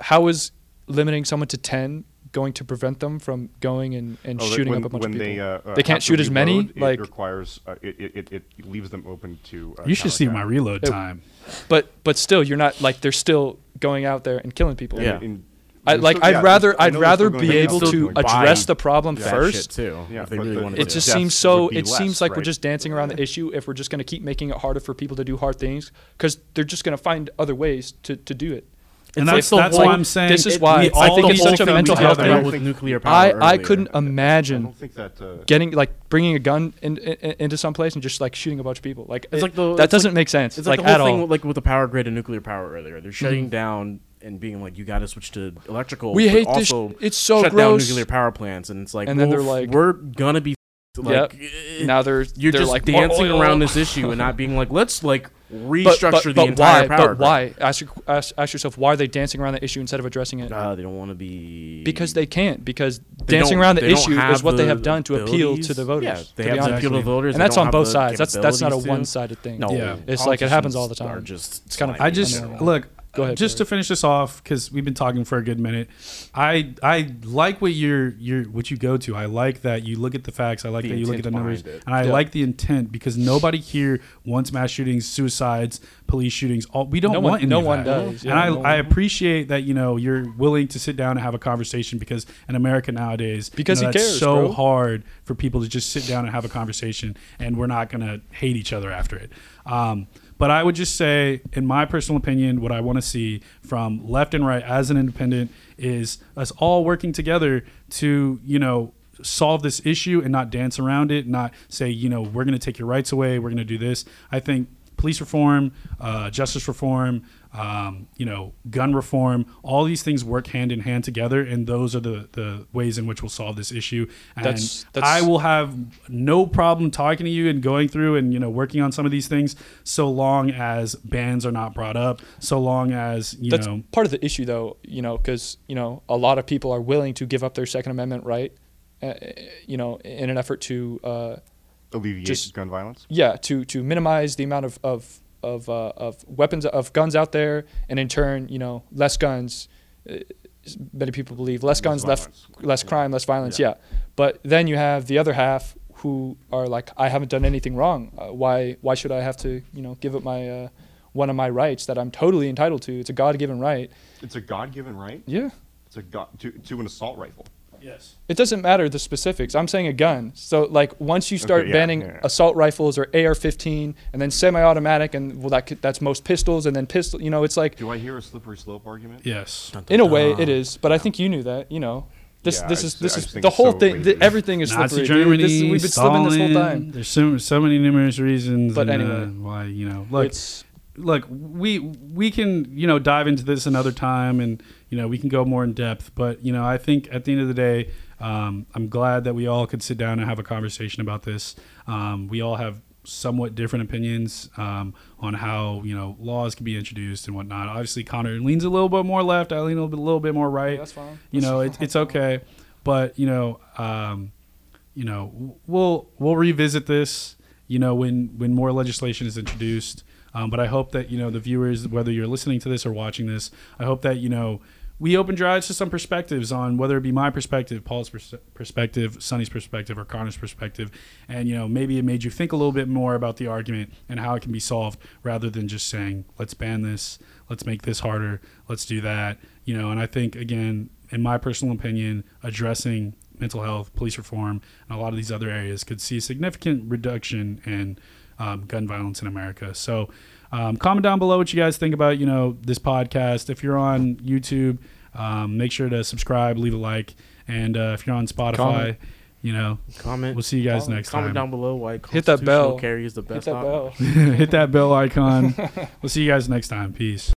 How is limiting someone to ten going to prevent them from going and, and oh, shooting when, up a bunch when of people? They, uh, they can't shoot as many. It like requires uh, it, it, it leaves them open to. Uh, you should see my reload time. It, but but still, you're not like they're still going out there and killing people. Yeah. In, in, I like. Still, I'd yeah, rather. I'd rather be able to address the problem first. Too, yeah, if they really the, it to. just seems so. It less, seems like right. we're just dancing around the issue if we're just going to keep making it harder for people to do hard things because they're just going to find other ways to, to do it. It's and that's, that's why I'm saying this is why I think it's such a mental health thing. With nuclear power I, I couldn't imagine I don't think that, uh, getting like bringing a gun in, in, into some place and just like shooting a bunch of people. Like, it's it, like the, that it's doesn't like, make sense. It's like, like the whole at thing all. With, like with the power grid and nuclear power earlier, they're shutting mm-hmm. down and being like, you got to switch to electrical. We hate this. It's so shut gross. Down nuclear power plants, and it's like, and well, then they're like, we're gonna be like yep. now they're you're they're just like, dancing oil. around this issue and not being like, let's like. Restructure but, but, the but entire why, power. But why? Ask, your, ask, ask yourself, why are they dancing around the issue instead of addressing it? Uh, they don't want to be... Because they can't. Because they dancing around the issue is what the they have done to appeal to the voters. Yeah, they to have to appeal to the voters. And that's on both sides. That's that's not a to. one-sided thing. No. Yeah. It's like it happens all the time. Are just it's kind of... I just... Look, Go ahead, just Barry. to finish this off, because we've been talking for a good minute, I I like what you're, you're, what you go to. I like that you look at the facts. I like the that you look at the numbers. It. And I yeah. like the intent, because nobody here wants mass shootings, suicides, police shootings. All, we don't no want one, any No of one that. does. Yeah, and no I, I appreciate that, you know, you're willing to sit down and have a conversation, because in America nowadays, because you know, he cares, it's so bro. hard for people to just sit down and have a conversation, and we're not going to hate each other after it. Um But I would just say, in my personal opinion, what I want to see from left and right as an independent is us all working together to, you know, solve this issue and not dance around it, not say, you know, we're going to take your rights away, we're going to do this. I think police reform, uh, justice reform, um, you know, gun reform, all these things work hand in hand together, and those are the, the ways in which we'll solve this issue. And that's, that's, I will have no problem talking to you and going through and, you know, working on some of these things, so long as bans are not brought up, so long as, you that's know. That's part of the issue, though, you know, because, you know, a lot of people are willing to give up their Second Amendment right, uh, you know, in an effort to... Uh, Alleviate just, gun violence? Yeah, to, to minimize the amount of of of, uh, of weapons, of guns out there, and in turn, you know, less guns. Uh, many people believe less, less guns, violence. less less crime, yeah. less violence. Yeah. yeah, but then you have the other half who are like, I haven't done anything wrong. Uh, why why should I have to, you know, give up my uh, one of my rights that I'm totally entitled to? It's a God-given right. It's a God-given right. Yeah. It's a God to to an assault rifle. Yes. It doesn't matter the specifics. I'm saying a gun. So, like, once you start okay, yeah, banning yeah, yeah. assault rifles or A R fifteen, and then semi-automatic, and well, that that's most pistols, and then pistol. You know, it's like. Do I hear a slippery slope argument? Yes. Dun, dun, in a way, dun. it is. But I think you knew that. You know, this yeah, this is this I is the whole so thing. The, everything is Nazi slippery. Germany, this, we've been Stalin, slipping this whole time. There's so so many numerous reasons. But and, anyway, uh, why you know, look, it's, look, we we can you know dive into this another time and. You know, we can go more in depth, but, you know, I think at the end of the day, um, I'm glad that we all could sit down and have a conversation about this. Um, we all have somewhat different opinions um, on how, you know, laws can be introduced and whatnot. Obviously, Connor leans a little bit more left. I lean a little bit, a little bit more right. Yeah, that's fine. You know, it, it's okay. But, you know, um, you know, we'll we'll revisit this, you know, when, when more legislation is introduced. Um, but I hope that, you know, the viewers, whether you're listening to this or watching this, I hope that, you know, we opened your eyes to some perspectives on whether it be my perspective, Paul's pers- perspective, Sonny's perspective, or Connor's perspective. And, you know, maybe it made you think a little bit more about the argument and how it can be solved rather than just saying, let's ban this, let's make this harder, let's do that. You know, and I think, again, in my personal opinion, addressing mental health, police reform, and a lot of these other areas could see a significant reduction in um, gun violence in America. So um, comment down below what you guys think about, you know, this podcast. If you're on YouTube, um, make sure to subscribe, leave a like. And uh, if you're on Spotify, comment. you know, comment. We'll see you guys comment. next comment time. Comment down below why hit that bell. Carry is the best. Hit that bell. Hit that bell icon. We'll see you guys next time. Peace.